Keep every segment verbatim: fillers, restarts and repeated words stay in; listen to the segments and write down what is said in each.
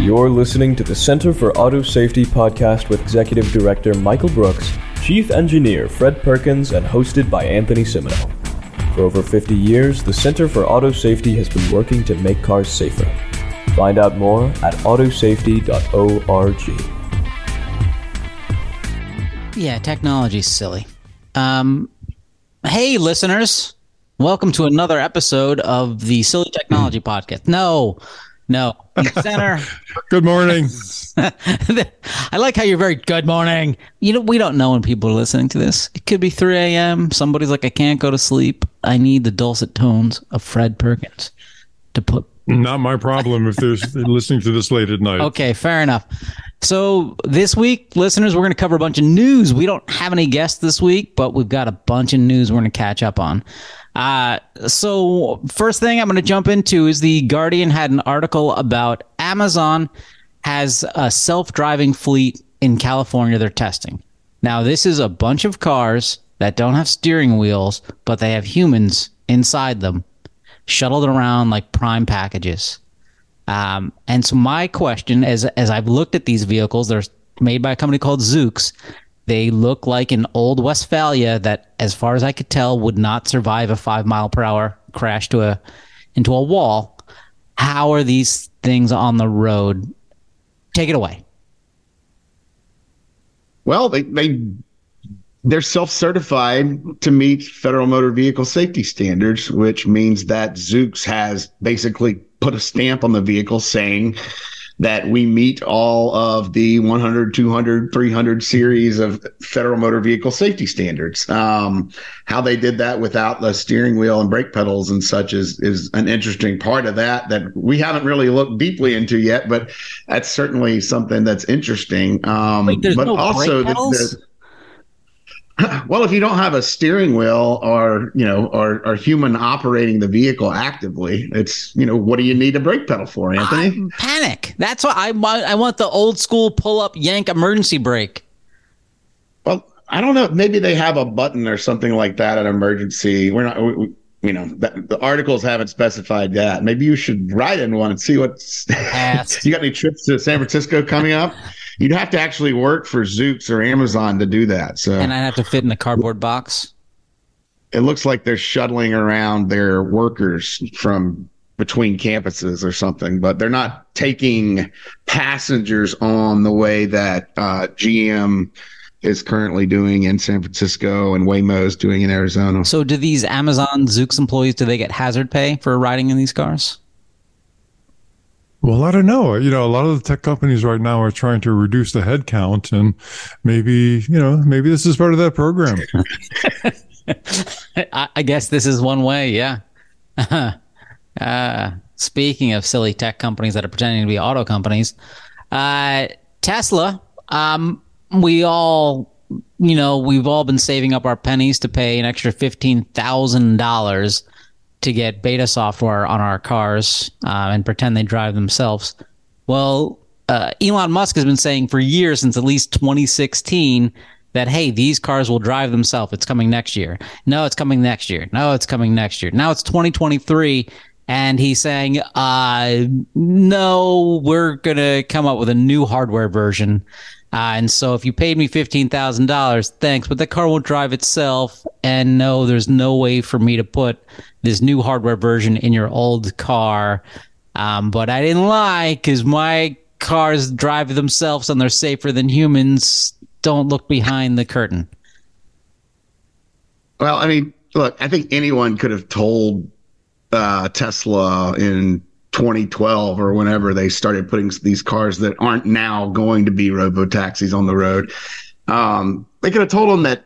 You're listening to the Center for Auto Safety podcast with Executive Director Michael Brooks, Chief Engineer Fred Perkins, and hosted by Anthony Simino. For over fifty years, the Center for Auto Safety has been working to make cars safer. Find out more at auto safety dot org. Yeah, technology's silly. Um, hey, listeners. Welcome to another episode of the Silly Technology Podcast. No. No. Center. Good morning. I like how you're very good morning. You know, we don't know when people are listening to this. It could be three a.m. Somebody's like, I can't go to sleep. I need the dulcet tones of Fred Perkins to put. Not my problem if they're listening to this late at night. Okay, fair enough. So this week, listeners, we're going to cover a bunch of news. We don't have any guests this week, but we've got a bunch of news we're going to catch up on. Uh, so first thing I'm going to jump into is the Guardian had an article about Amazon has a self-driving fleet in California they're testing. Now, this is a bunch of cars that don't have steering wheels, but they have humans inside them, shuttled around like prime packages. Um, and so my question is, as I've looked at these vehicles, they're made by a company called Zoox. They look like an old Westphalia that, as far as I could tell, would not survive a five mile per hour crash to a into a wall. How are these things on the road? Take it away. Well, they, they, they're self-certified to meet federal motor vehicle safety standards, which means that Zoox has basically put a stamp on the vehicle saying that we meet all of the one hundred, two hundred, three hundred series of federal motor vehicle safety standards. Um, how they did that without the steering wheel and brake pedals and such is, is an interesting part of that that we haven't really looked deeply into yet, but that's certainly something that's interesting. Um, Wait, there's but no also, brake pedals? The, well, if you don't have a steering wheel or, you know, or, or human operating the vehicle actively, it's, you know, what do you need a brake pedal for, Anthony? I'm panic. That's why I want. I want the old school pull up, yank, emergency brake. Well, I don't know. Maybe they have a button or something like that at emergency. We're not. We, you know, that, the articles haven't specified that. Maybe you should write in one and see what's. You got any trips to San Francisco coming up? You'd have to actually work for Zoox or Amazon to do that. So, and I'd have to fit in a cardboard box. It looks like they're shuttling around their workers from between campuses or something, but they're not taking passengers on the way that uh, G M is currently doing in San Francisco and Waymo is doing in Arizona. So do these Amazon Zoox employees, do they get hazard pay for riding in these cars? Well, I don't know. You know, a lot of the tech companies right now are trying to reduce the headcount, and maybe, you know, maybe this is part of that program. I, I guess this is one way. Yeah. Uh-huh. Uh, speaking of silly tech companies that are pretending to be auto companies, uh, Tesla, um, we all, you know, we've all been saving up our pennies to pay an extra fifteen thousand dollars to get beta software on our cars uh, and pretend they drive themselves. Well, uh, Elon Musk has been saying for years, since at least twenty sixteen, that, hey, these cars will drive themselves. It's coming next year. No, it's coming next year. No, it's coming next year. Now it's twenty twenty-three. And he's saying, uh, no, we're going to come up with a new hardware version. Uh, and so if you paid me fifteen thousand dollars, thanks, but the car won't drive itself. And no, there's no way for me to put this new hardware version in your old car. Um, but I didn't lie, because my cars drive themselves and they're safer than humans. Don't look behind the curtain. Well, I mean, look, I think anyone could have told Uh, Tesla in twenty twelve or whenever they started putting these cars that aren't now going to be robo taxis on the road. Um, they could have told them that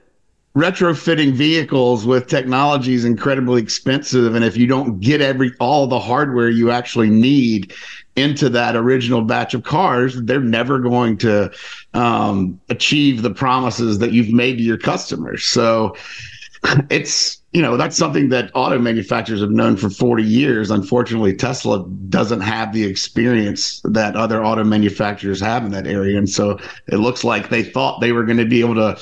retrofitting vehicles with technology is incredibly expensive, and if you don't get every all the hardware you actually need into that original batch of cars, they're never going to um, achieve the promises that you've made to your customers. So it's, you know, that's something that auto manufacturers have known for forty years. Unfortunately, Tesla doesn't have the experience that other auto manufacturers have in that area. And so it looks like they thought they were going to be able to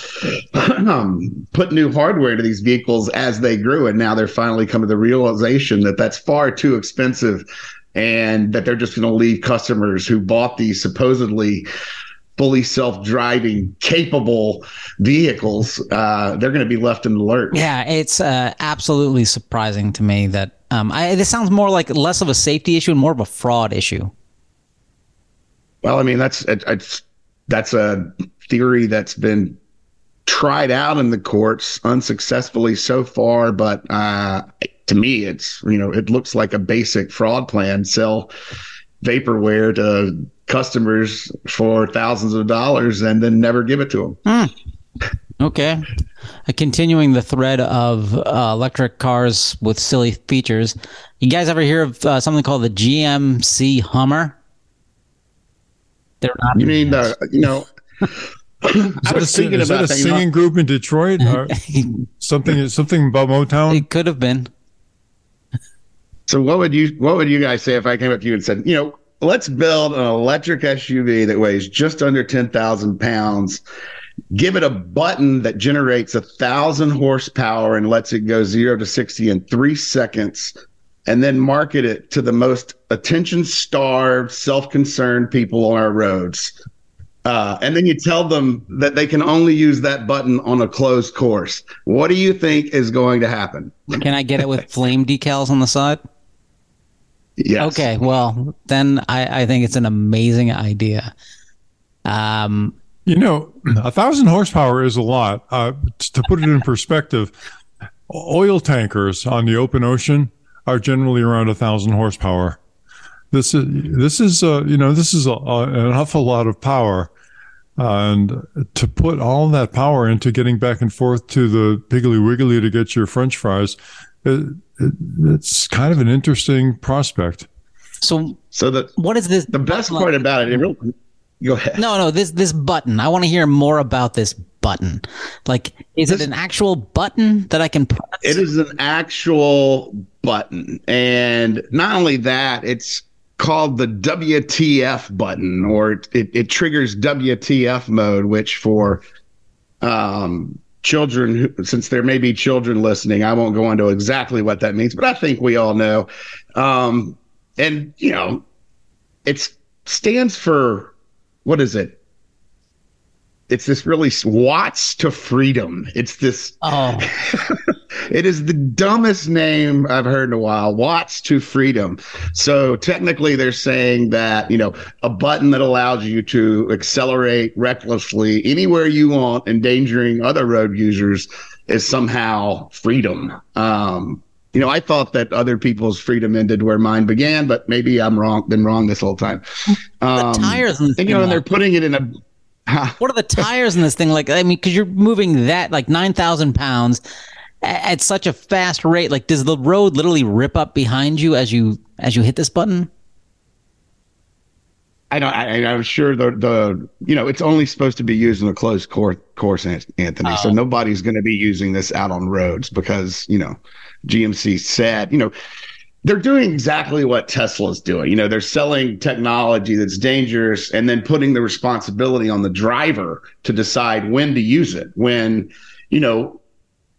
um, put new hardware to these vehicles as they grew. And now they're finally come to the realization that that's far too expensive and that they're just going to leave customers who bought these supposedly fully self-driving capable vehicles, uh, they're going to be left in the lurch. Yeah, it's uh, absolutely surprising to me that um, I, this sounds more like less of a safety issue and more of a fraud issue. Well, I mean, that's it, it's, that's a theory that's been tried out in the courts unsuccessfully so far, but uh, to me, it's, you know, it looks like a basic fraud plan. Sell vaporware to customers for thousands of dollars and then never give it to them. Mm. Okay. Uh, continuing the thread of uh, electric cars with silly features, you guys ever hear of uh, something called the G M C Hummer? They're not. You mean the, you know, I was thinking is about that a thing, singing you know? group in Detroit or something, something about Motown? It could have been. So what would you, what would you guys say if I came up to you and said, you know, let's build an electric S U V that weighs just under ten thousand pounds, give it a button that generates a thousand horsepower and lets it go zero to sixty in three seconds, and then market it to the most attention-starved, self-concerned people on our roads. Uh, and then you tell them that they can only use that button on a closed course. What do you think is going to happen? Can I get it with flame decals on the side? Yes. Okay, well, then I, I think it's an amazing idea. Um, you know, a thousand horsepower is a lot. Uh, to put it in perspective, oil tankers on the open ocean are generally around a thousand horsepower. This is this is uh, you know this is a, a, an awful lot of power, uh, and to put all that power into getting back and forth to the Piggly Wiggly to get your French fries. It, it, it's kind of an interesting prospect. So, so the what is this? The best part like, about it, it really, go ahead. No, no, this this button. I want to hear more about this button. Like, is this, it an actual button that I can press? It is an actual button, and not only that, it's called the W T F button, or it it, it triggers W T F mode, which for um. children, who, since there may be children listening, I won't go into exactly what that means, but I think we all know. Um, and, you know, it stands for, what is it? It's this really Watts to Freedom. It's this, oh. It is the dumbest name I've heard in a while, Watts to Freedom. So technically they're saying that, you know, a button that allows you to accelerate recklessly anywhere you want, endangering other road users, is somehow freedom. Um, you know, I thought that other people's freedom ended where mine began, but maybe I'm wrong, been wrong this whole time. Um, the tires and, and you know, and they're putting it in a, what are the tires in this thing like? I mean, because you're moving that like nine thousand pounds at such a fast rate. Like, does the road literally rip up behind you as you as you hit this button? I don't. I, I'm sure the the you know it's only supposed to be used in a closed course, course Anthony. Oh. So nobody's going to be using this out on roads because you know G M C said you know. They're doing exactly what Tesla's doing. You know, they're selling technology that's dangerous and then putting the responsibility on the driver to decide when to use it. When, you know,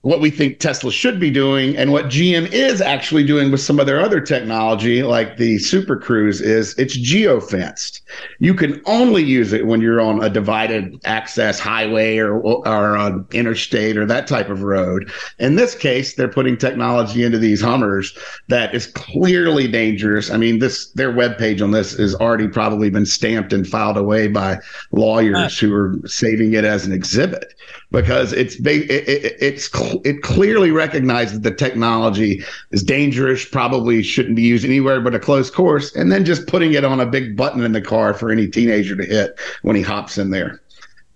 what we think Tesla should be doing and what G M is actually doing with some of their other technology, like the Super Cruise, is it's geo-fenced. You can only use it when you're on a divided access highway or, or an interstate or that type of road. In this case, they're putting technology into these Hummers that is clearly dangerous. I mean, this their webpage on this has already probably been stamped and filed away by lawyers who are saving it as an exhibit because it's it, it, it's clear. It clearly recognizes that the technology is dangerous, probably shouldn't be used anywhere but a closed course, and then just putting it on a big button in the car for any teenager to hit when he hops in there.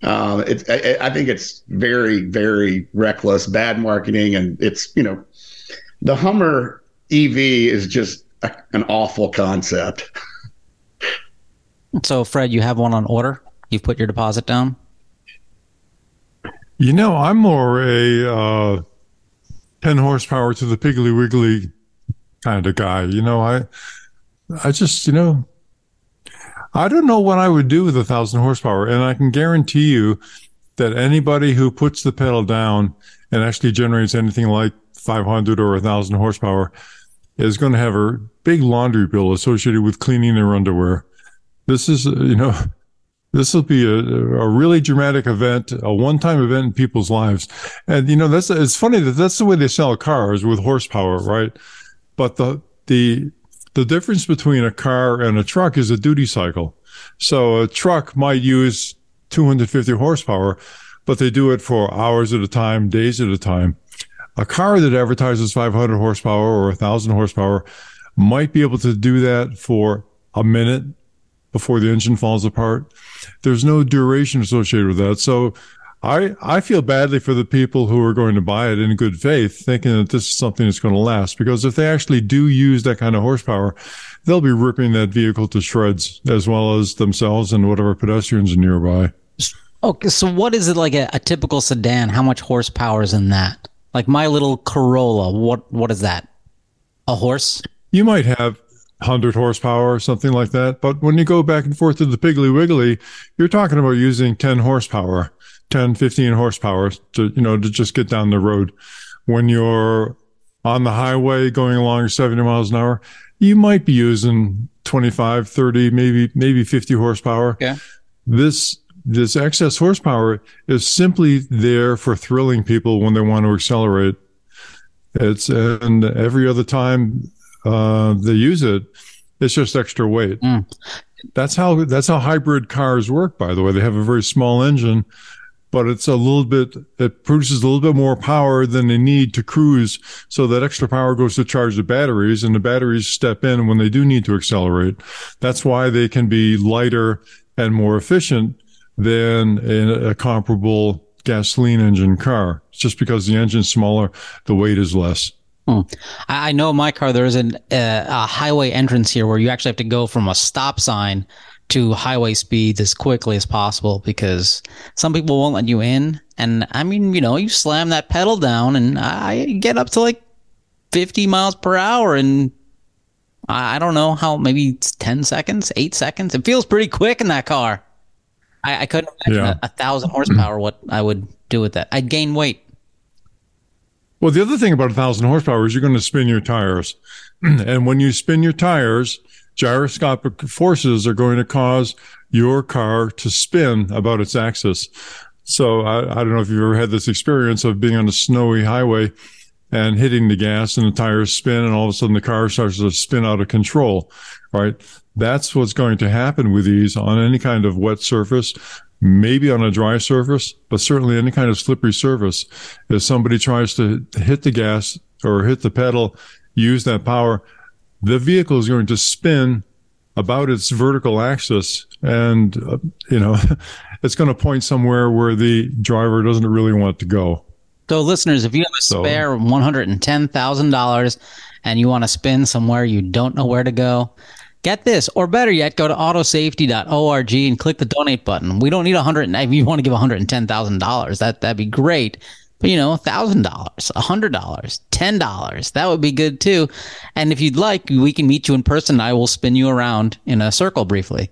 Um, it, I, I think it's very, very reckless, bad marketing, and it's, you know, the Hummer E V is just a, an awful concept. So, Fred, you have one on order? You've put your deposit down? You know, I'm more a uh, ten horsepower to the Piggly Wiggly kind of guy. You know, I I just, you know, I don't know what I would do with a thousand horsepower. And I can guarantee you that anybody who puts the pedal down and actually generates anything like five hundred or a thousand horsepower is going to have a big laundry bill associated with cleaning their underwear. This is, you know, this will be a, a really dramatic event, a one-time event in people's lives. And, you know, that's, it's funny that that's the way they sell cars, with horsepower, right? But the, the, the difference between a car and a truck is a duty cycle. So a truck might use two hundred fifty horsepower, but they do it for hours at a time, days at a time. A car that advertises five hundred horsepower or one thousand horsepower might be able to do that for a minute before the engine falls apart. There's no duration associated with that. So I, I feel badly for the people who are going to buy it in good faith, thinking that this is something that's going to last. Because if they actually do use that kind of horsepower, they'll be ripping that vehicle to shreds, as well as themselves and whatever pedestrians are nearby. Okay, so what is it like a, a typical sedan? How much horsepower is in that? Like my little Corolla, what what is that? A horse? You might have one hundred horsepower or something like that. But when you go back and forth to the Piggly Wiggly, you're talking about using ten horsepower, ten, fifteen horsepower to, you know, to just get down the road. When you're on the highway going along seventy miles an hour, you might be using twenty-five, thirty, maybe, maybe fifty horsepower. Yeah. This, This excess horsepower is simply there for thrilling people when they want to accelerate. It's, and every other time uh, they use it, it's just extra weight. Mm. That's how that's how hybrid cars work, by the way. They have a very small engine, but it's a little bit, it produces a little bit more power than they need to cruise. So that extra power goes to charge the batteries, and the batteries step in when they do need to accelerate. That's why they can be lighter and more efficient than a comparable gasoline engine car. It's just because the engine's smaller, the weight is less. Hmm. I know in my car, there is an, uh, a highway entrance here where you actually have to go from a stop sign to highway speeds as quickly as possible, because some people won't let you in. And I mean, you know, you slam that pedal down and I get up to like fifty miles per hour and I don't know how, maybe it's ten seconds, eight seconds. It feels pretty quick in that car. I, I couldn't imagine yeah. a, a thousand horsepower what I would do with that. I'd gain weight. Well, the other thing about a thousand horsepower is you're going to spin your tires. And when you spin your tires, gyroscopic forces are going to cause your car to spin about its axis. So I, I don't know if you've ever had this experience of being on a snowy highway and hitting the gas and the tires spin, and all of a sudden the car starts to spin out of control, right? That's what's going to happen with these on any kind of wet surface, maybe on a dry surface, but certainly any kind of slippery surface. If somebody tries to hit the gas or hit the pedal, use that power, the vehicle is going to spin about its vertical axis, and, uh, you know, it's going to point somewhere where the driver doesn't really want to go. So, listeners, if you have a spare one hundred ten thousand dollars and you want to spin somewhere you don't know where to go, get this, or better yet, go to auto safety dot org and click the donate button. We don't need one hundred. If you want to give one hundred ten thousand dollars, that, that'd be great. But, you know, one thousand dollars, one hundred dollars, ten dollars, that would be good too. And if you'd like, we can meet you in person. I will spin you around in a circle briefly.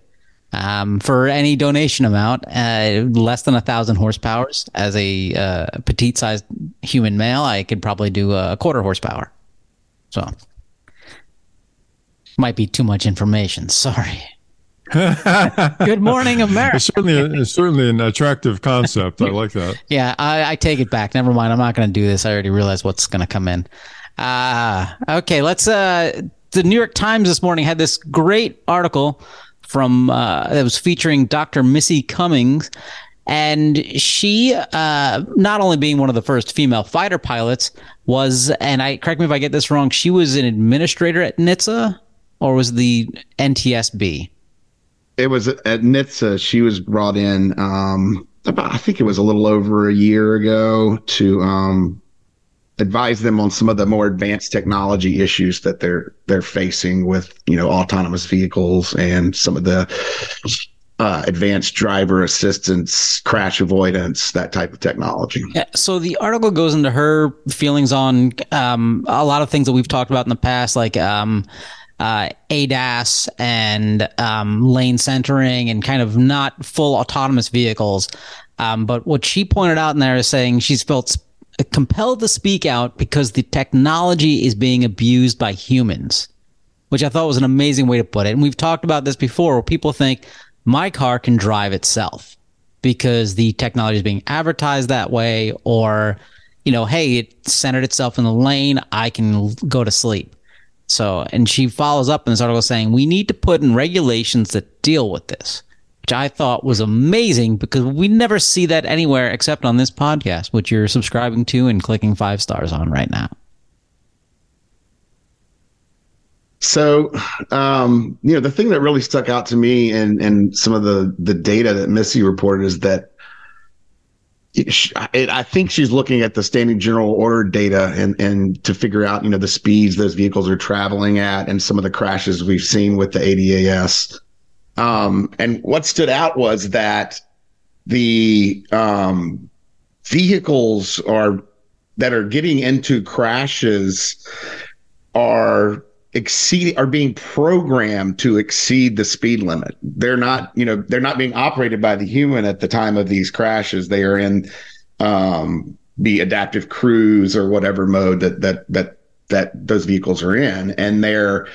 Um, for any donation amount, uh, less than a thousand horsepowers. As a uh, petite-sized human male, I could probably do a quarter horsepower. So, might be too much information. Sorry. Good morning, America. It's certainly, a, it's certainly an attractive concept. I like that. Yeah, I, I take it back. Never mind. I'm not going to do this. I already realized what's going to come in. Uh, okay, let's. Uh, the New York Times this morning had this great article from uh, that was featuring Doctor Missy Cummings, and she, uh, not only being one of the first female fighter pilots, was, and I correct me if I get this wrong, she was an administrator at N H T S A, or was the N T S B? It was at N H T S A. She was brought in um, about, I think it was a little over a year ago, to um, advise them on some of the more advanced technology issues that they're they're facing with, you know, autonomous vehicles and some of the uh, advanced driver assistance, crash avoidance, that type of technology. Yeah, so the article goes into her feelings on um, a lot of things that we've talked about in the past, like um, uh, A D A S and um, lane centering and kind of not full autonomous vehicles. Um, but what she pointed out in there is saying she's felt compelled to speak out because the technology is being abused by humans. which I thought was an amazing way to put it. And we've talked about this before, where people think my car can drive itself because the technology is being advertised that way, or, you know, hey, it centered itself in the lane, I can go to sleep. So, and she follows up in this article saying, we need to put in regulations that deal with this, which I thought was amazing because we never see that anywhere except on this podcast, which you're subscribing to and clicking five stars on right now. So, um, you know, the thing that really stuck out to me and and some of the, the data that Missy reported is that it, it, I think she's looking at the standing general order data and, and to figure out, you know, the speeds those vehicles are traveling at and some of the crashes we've seen with the A D A S. Um, and what stood out was that the um, vehicles are that are getting into crashes are exceed are being programmed to exceed the speed limit. They're not, you know, they're not being operated by the human at the time of these crashes. They are in um, the adaptive cruise or whatever mode that, that, that, that those vehicles are in. And they're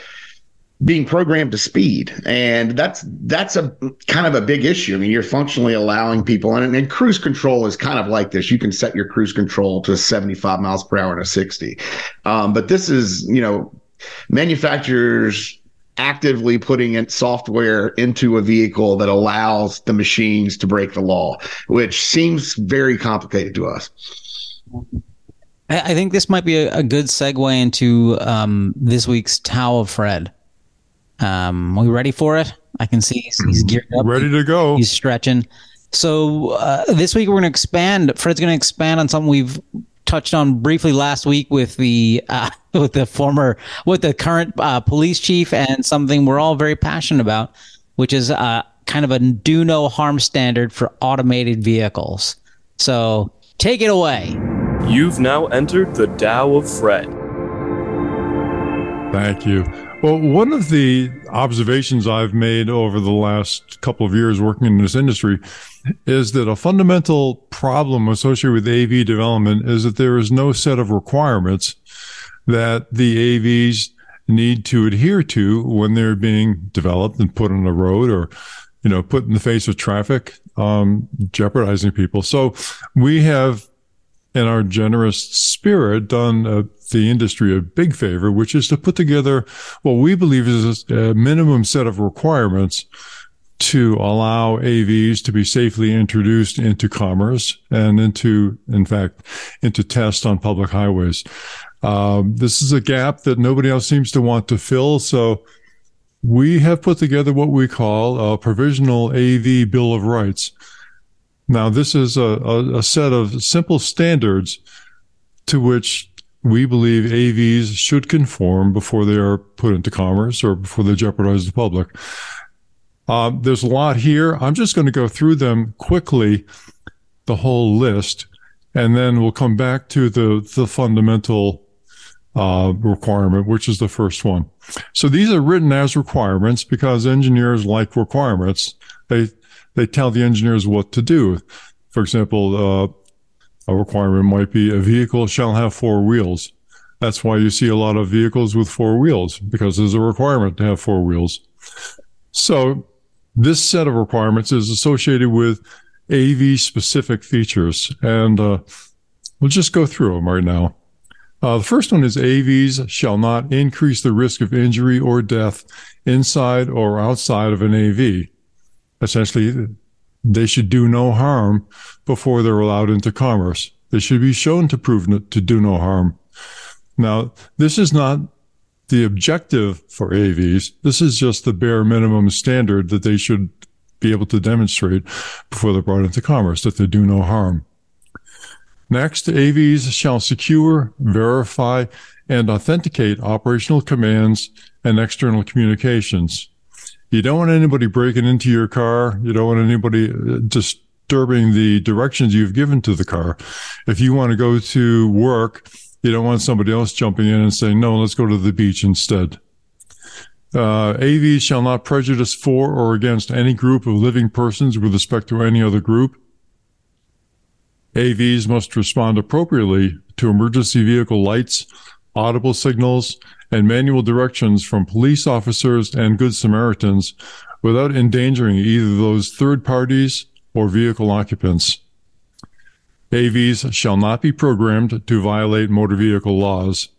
being programmed to speed. And that's, that's a kind of a big issue. I mean, you're functionally allowing people, and, and cruise control is kind of like this. You can set your cruise control to seventy-five miles per hour and a sixty. Um, but this is, you know, manufacturers actively putting in software into a vehicle that allows the machines to break the law, which seems very complicated to us. I think this might be a, a good segue into um, this week's Tau of Fred. Um, are we ready for it? I can see he's, he's geared up. Ready to go. He's stretching. So uh, this week we're going to expand. Fred's going to expand on something we've touched on briefly last week with the uh, with the former with the current uh, police chief, and something we're all very passionate about, which is uh, kind of a do no harm standard for automated vehicles. So take it away. You've now entered the Tao of Fred. Thank you. Well, one of the observations I've made over the last couple of years working in this industry is that a fundamental problem associated with A V development is that there is no set of requirements that the A Vs need to adhere to when they're being developed and put on the road, or, you know, put in the face of traffic, um, jeopardizing people. So we have, in our generous spirit, done a, the industry a big favor, which is to put together what we believe is a minimum set of requirements to allow A Vs to be safely introduced into commerce and into, in fact, into tests on public highways. Um, this is a gap that nobody else seems to want to fill. So we have put together what we call a provisional A V Bill of Rights. Now, this is a, a, a set of simple standards to which we believe A Vs should conform before they are put into commerce or before they jeopardize the public. Uh, there's a lot here. I'm just going to go through them quickly, the whole list, and then we'll come back to the, the fundamental uh, requirement, which is the first one. So these are written as requirements because engineers like requirements. They They tell the engineers what to do. For example, uh, a requirement might be a vehicle shall have four wheels. That's why you see a lot of vehicles with four wheels, because there's a requirement to have four wheels. So this set of requirements is associated with A V-specific features, and uh, we'll just go through them right now. Uh, the first one is A Vs shall not increase the risk of injury or death inside or outside of an A V. Essentially, they should do no harm before they're allowed into commerce. They should be shown to prove to do no harm. Now, this is not the objective for A Vs. This is just the bare minimum standard that they should be able to demonstrate before they're brought into commerce, that they do no harm. Next, A Vs shall secure, verify, and authenticate operational commands and external communications. You don't want anybody breaking into your car. You don't want anybody disturbing the directions you've given to the car. If you want to go to work, you don't want somebody else jumping in and saying, no, let's go to the beach instead. Uh, A Vs shall not prejudice for or against any group of living persons with respect to any other group. A Vs must respond appropriately to emergency vehicle lights, audible signals, and manual directions from police officers and Good Samaritans without endangering either those third parties or vehicle occupants. A Vs shall not be programmed to violate motor vehicle laws.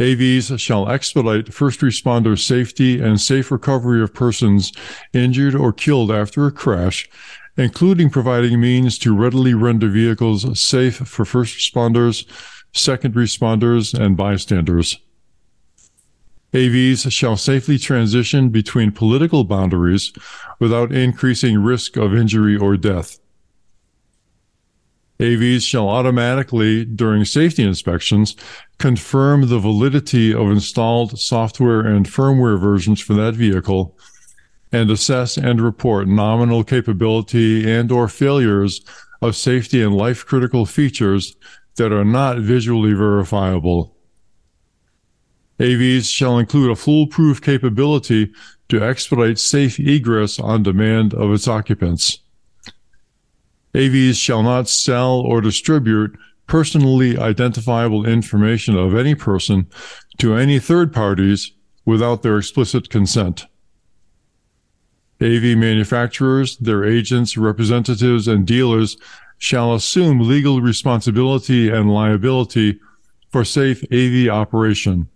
A Vs shall expedite first responder safety and safe recovery of persons injured or killed after a crash, including providing means to readily render vehicles safe for first responders, second responders, and bystanders. A Vs shall safely transition between political boundaries without increasing risk of injury or death. A Vs shall automatically, during safety inspections, confirm the validity of installed software and firmware versions for that vehicle, and assess and report nominal capability and or failures of safety and life-critical features that are not visually verifiable. A Vs shall include a foolproof capability to expedite safe egress on demand of its occupants. A Vs shall not sell or distribute personally identifiable information of any person to any third parties without their explicit consent. A V manufacturers, their agents, representatives, and dealers shall assume legal responsibility and liability for safe A V operation.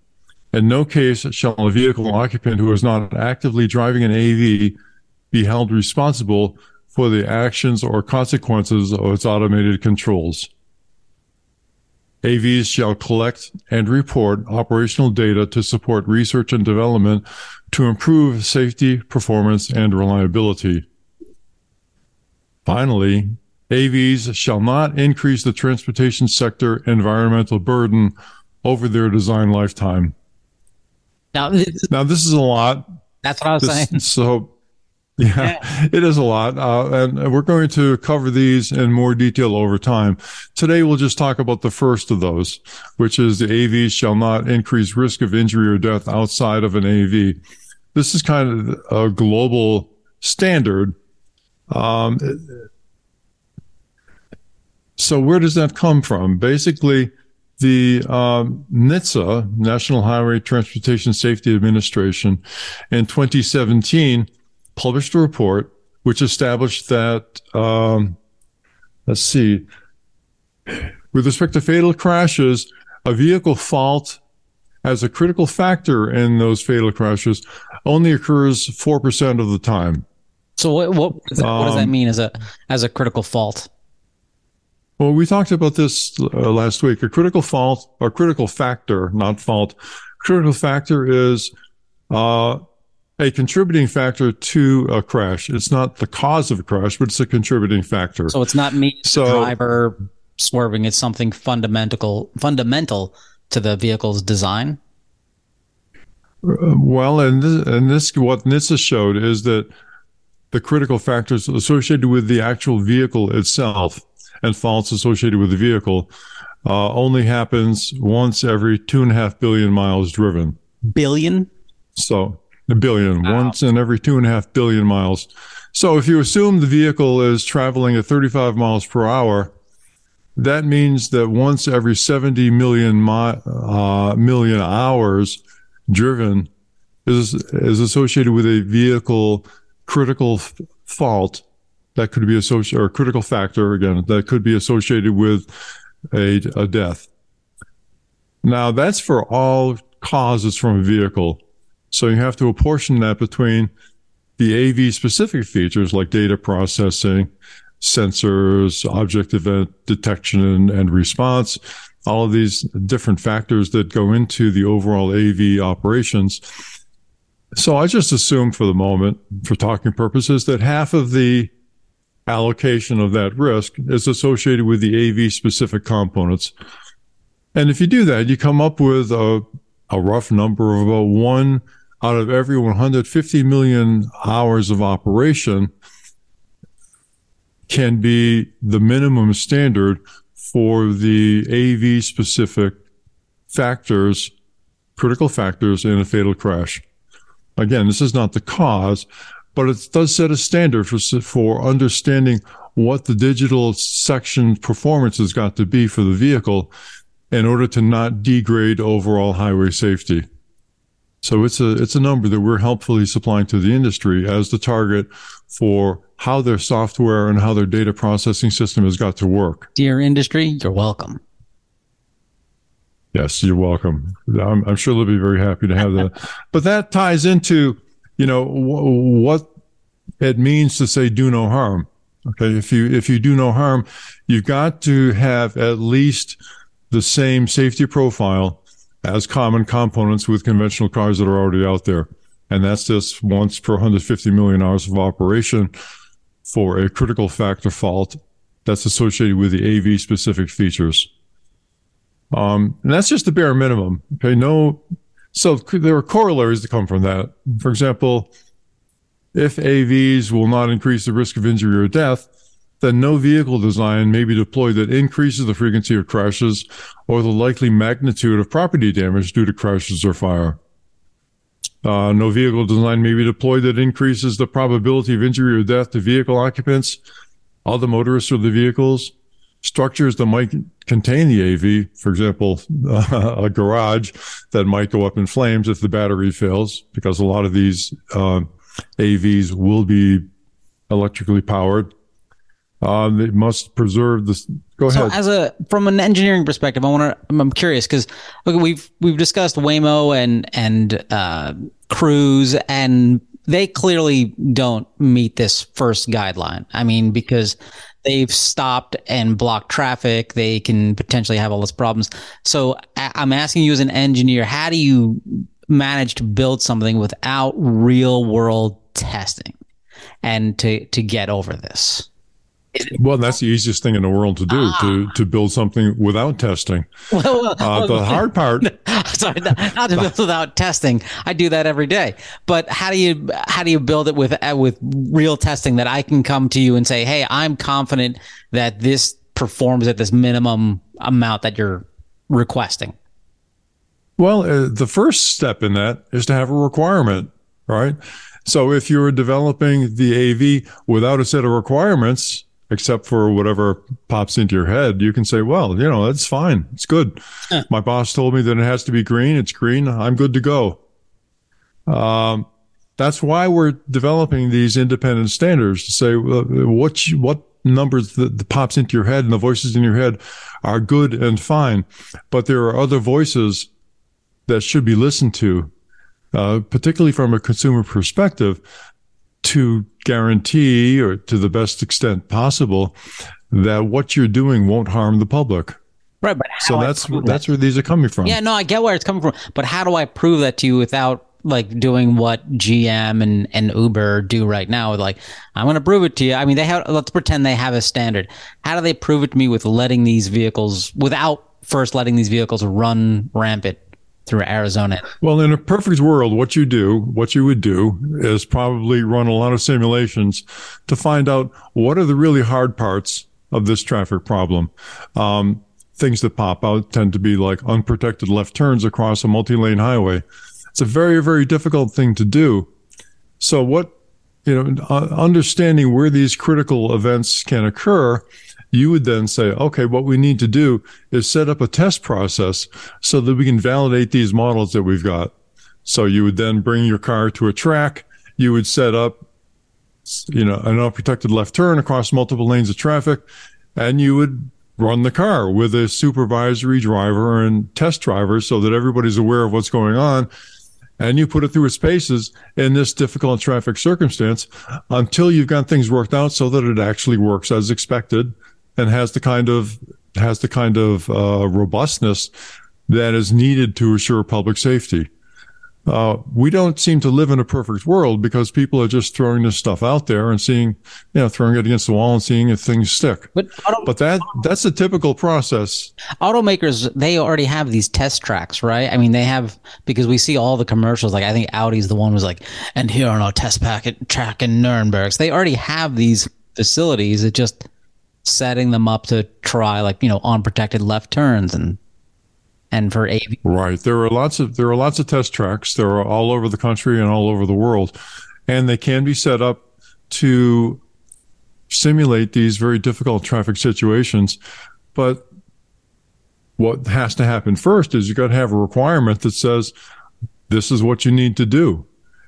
In no case shall a vehicle occupant who is not actively driving an A V be held responsible for the actions or consequences of its automated controls. A Vs shall collect and report operational data to support research and development to improve safety, performance, and reliability. Finally, A Vs shall not increase the transportation sector environmental burden over their design lifetime. Now, now this is a lot. That's what I was this, saying. So. Yeah, it is a lot. Uh, and we're going to cover these in more detail over time. Today, we'll just talk about the first of those, which is the A Vs shall not increase risk of injury or death outside of an A V. This is kind of a global standard. Um, so where does that come from? Basically, the um, N H T S A, National Highway Transportation Safety Administration, in twenty seventeen, published a report which established that, um, let's see, with respect to fatal crashes, a vehicle fault as a critical factor in those fatal crashes only occurs four percent of the time. So what, what, does, that, what um, does that mean as a, as a critical fault? Well, we talked about this uh, last week. A critical fault, or critical factor, not fault. Critical factor is... Uh, a contributing factor to a crash. It's not the cause of a crash, but it's a contributing factor. So it's not me, so, the driver swerving. It's something fundamental, fundamental to the vehicle's design. Well, and this, and this, what N H T S A showed is that the critical factors associated with the actual vehicle itself and faults associated with the vehicle uh, only happens once every two and a half billion miles driven. Billion? So... A billion, wow. Once in every two and a half billion miles. So if you assume the vehicle is traveling at thirty-five miles per hour, that means that once every seventy million mi- uh, million hours driven is is associated with a vehicle critical f- fault that could be associated, or critical factor again that could be associated with a, a death. Now that's for all causes from a vehicle. So you have to apportion that between the A V-specific features like data processing, sensors, object event detection and response, all of these different factors that go into the overall A V operations. So I just assume for the moment, for talking purposes, that half of the allocation of that risk is associated with the A V-specific components. And if you do that, you come up with a, a rough number of about one out of every one hundred fifty million hours of operation can be the minimum standard for the A V-specific factors, critical factors in a fatal crash. Again, this is not the cause, but it does set a standard for, for understanding what the digital section performance has got to be for the vehicle in order to not degrade overall highway safety. So it's a it's a number that we're helpfully supplying to the industry as the target for how their software and how their data processing system has got to work. Dear industry, you're welcome. Yes, you're welcome. I'm, I'm sure they'll be very happy to have that. But that ties into, you know, w- what it means to say do no harm. Okay, if you if you do no harm, you've got to have at least the same safety profile as common components with conventional cars that are already out there. And that's just once per one hundred fifty million hours of operation for a critical factor fault that's associated with the A V specific features. Um, and that's just the bare minimum. Okay, no. So there are corollaries that come from that. For example, if A Vs will not increase the risk of injury or death, then no vehicle design may be deployed that increases the frequency of crashes or the likely magnitude of property damage due to crashes or fire. Uh, no vehicle design may be deployed that increases the probability of injury or death to vehicle occupants, other motorists or the vehicles, structures that might contain the A V, for example, uh, a garage that might go up in flames if the battery fails, because a lot of these uh, A Vs will be electrically powered. Um, they must preserve this. Go so ahead. So, as a from an engineering perspective, I want to. I'm curious because look, we've we've discussed Waymo and and uh, Cruise, and they clearly don't meet this first guideline. I mean, because they've stopped and blocked traffic, they can potentially have all these problems. So, I'm asking you as an engineer, how do you manage to build something without real world testing and to, to get over this? Well, that's the easiest thing in the world to do, ah. to, to build something without testing. Well, well, uh, the well, hard part. No, sorry, not, not to build without testing. I do that every day. But how do you how do you build it with uh, with real testing that I can come to you and say, hey, I'm confident that this performs at this minimum amount that you're requesting? Well, uh, the first step in that is to have a requirement, right? So if you're developing the A V without a set of requirements, except for whatever pops into your head, you can say, well, you know, that's fine. It's good. Huh. My boss told me that it has to be green. It's green. I'm good to go. Um, that's why we're developing these independent standards to say, well, what, you, what numbers that, that pops into your head and the voices in your head are good and fine. But there are other voices that should be listened to, uh, particularly from a consumer perspective, to guarantee, or to the best extent possible, that what you're doing won't harm the public. Right, but how so that's I, that's where these are coming from. Yeah, no, I get where it's coming from, but how do I prove that to you without like doing what G M and, and Uber do right now? Like, I'm going to prove it to you. I mean, they have. Let's pretend they have a standard. How do they prove it to me with letting these vehicles without first letting these vehicles run rampant through Arizona? Well, in a perfect world, what you do, what you would do is probably run a lot of simulations to find out what are the really hard parts of this traffic problem. Um, things that pop out tend to be like unprotected left turns across a multi-lane highway. It's a very, very difficult thing to do. So what, you know, understanding where these critical events can occur, you would then say, okay, what we need to do is set up a test process so that we can validate these models that we've got. So you would then bring your car to a track. You would set up, you know, an unprotected left turn across multiple lanes of traffic, and you would run the car with a supervisory driver and test driver so that everybody's aware of what's going on. And you put it through its paces in this difficult traffic circumstance until you've got things worked out so that it actually works as expected and has the kind of has the kind of uh, robustness that is needed to assure public safety. Uh, we don't seem to live in a perfect world because people are just throwing this stuff out there and seeing, you know, throwing it against the wall and seeing if things stick. But, auto- but that that's a typical process. Automakers, they already have these test tracks, right? I mean, they have, because we see all the commercials. Like, I think Audi's the one who's like, and here on our test packet track in Nuremberg. So they already have these facilities. It's just setting them up to try, like, you know, unprotected left turns and and for A V. Right. There are lots of there are lots of test tracks. There are all over the country and all over the world, and they can be set up to simulate these very difficult traffic situations. But what has to happen first is you've got to have a requirement that says, this is what you need to do.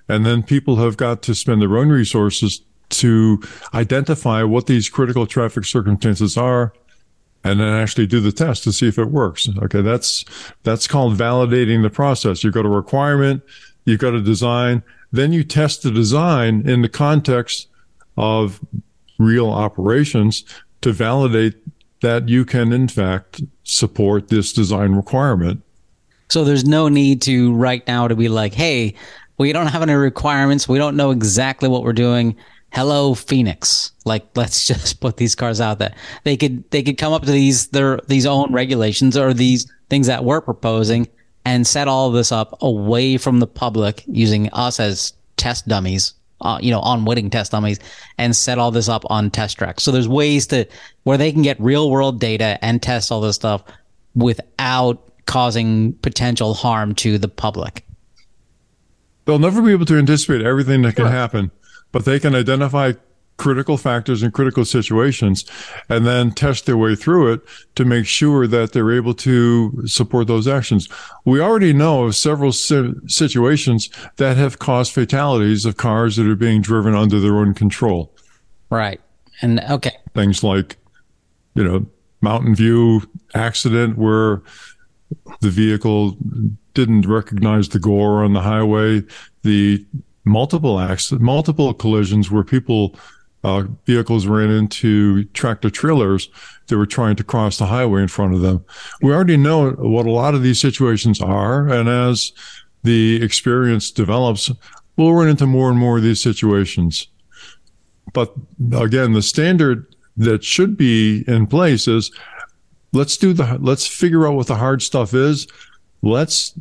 And then people have got to spend their own resources to identify what these critical traffic circumstances are, and then actually do the test to see if it works. Okay, that's that's called validating the process. You've got a requirement, you've got a design, then you test the design in the context of real operations to validate that you can, in fact, support this design requirement. So there's no need to right now to be like, hey, we don't have any requirements. We don't know exactly what we're doing. Hello, Phoenix. Like, let's just put these cars out there. They could they could come up to these their these own regulations or these things that we're proposing and set all of this up away from the public using us as test dummies, uh, you know, unwitting test dummies, and set all this up on test tracks. So there's ways to where they can get real world data and test all this stuff without causing potential harm to the public. They'll never be able to anticipate everything that can sure. happen. But they can identify critical factors and critical situations and then test their way through it to make sure that they're able to support those actions. We already know of several situations that have caused fatalities of cars that are being driven under their own control. Right. And okay. Things like, you know, Mountain View accident where the vehicle didn't recognize the gore on the highway, the multiple accidents, multiple collisions where people, uh, vehicles ran into tractor trailers that were trying to cross the highway in front of them. We already know what a lot of these situations are. And as the experience develops, we'll run into more and more of these situations. But again, the standard that should be in place is let's do the, let's figure out what the hard stuff is. Let's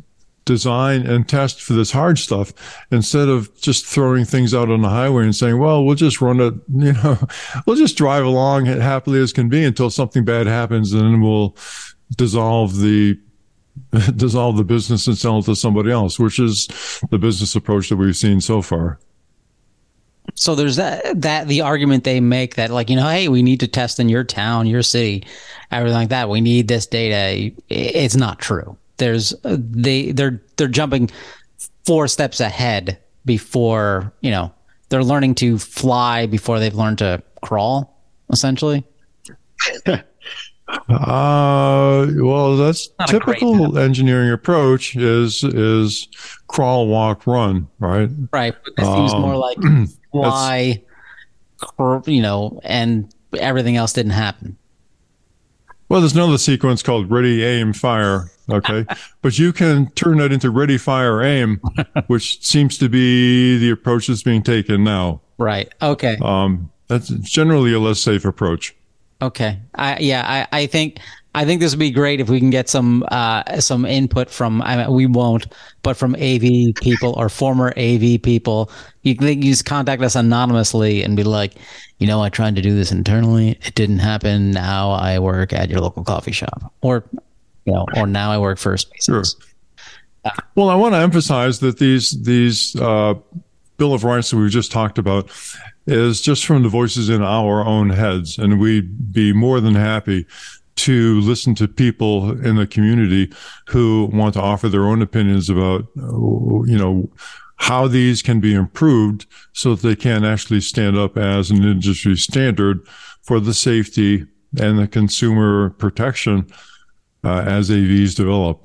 design and test for this hard stuff instead of just throwing things out on the highway and saying, well, we'll just run it, you know, we'll just drive along happily as can be until something bad happens and then we'll dissolve the, dissolve the business and sell it to somebody else, which is the business approach that we've seen so far. So there's that, that the argument they make that like, you know, hey, we need to test in your town, your city, everything like that. We need this data. It's not true. There's they they're they're jumping four steps ahead before, you know, they're learning to fly before they've learned to crawl, essentially. uh well that's not typical great, engineering approach is is crawl, walk, run, right? Right. But this um, seems more like fly, you know, and everything else didn't happen. Well, there's another sequence called ready, aim, fire. Okay. But you can turn that into ready, fire, aim, which seems to be the approach that's being taken now. Right. Okay. Um, that's generally a less safe approach. Okay. I, yeah, I, I think, I think this would be great if we can get some, uh, some input from, I mean, we won't, but from A V people or former A V people. You can just contact us anonymously and be like, you know, I tried to do this internally. It didn't happen. Now I work at your local coffee shop or, You know, or now I work for SpaceX. Sure. Uh, well, I want to emphasize that these these uh, Bill of Rights that we've just talked about is just from the voices in our own heads, and we'd be more than happy to listen to people in the community who want to offer their own opinions about, you know, how these can be improved so that they can actually stand up as an industry standard for the safety and the consumer protection Uh, as A Vs develop.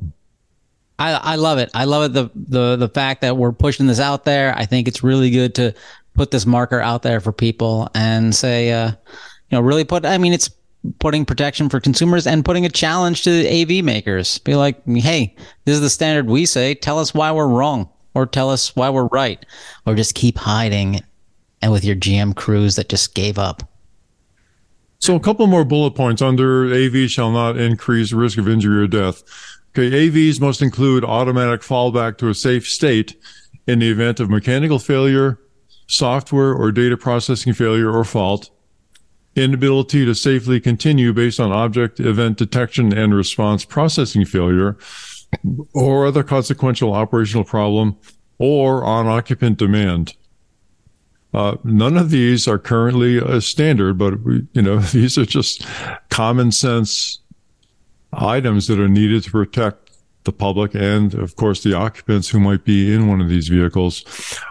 I, I love it. I love it. The, the, the fact that we're pushing this out there. I think it's really good to put this marker out there for people and say, uh, you know, really put, I mean, it's putting protection for consumers and putting a challenge to the A V makers. Be like, hey, this is the standard we say. Tell us why we're wrong or tell us why we're right or just keep hiding and with your G M Cruise that just gave up. So a couple more bullet points under A V shall not increase risk of injury or death. Okay, A Vs must include automatic fallback to a safe state in the event of mechanical failure, software or data processing failure or fault, inability to safely continue based on object event detection and response processing failure, or other consequential operational problem, or on occupant demand. Uh, none of these are currently a standard, but we, you know, these are just common sense items that are needed to protect the public and, of course, the occupants who might be in one of these vehicles.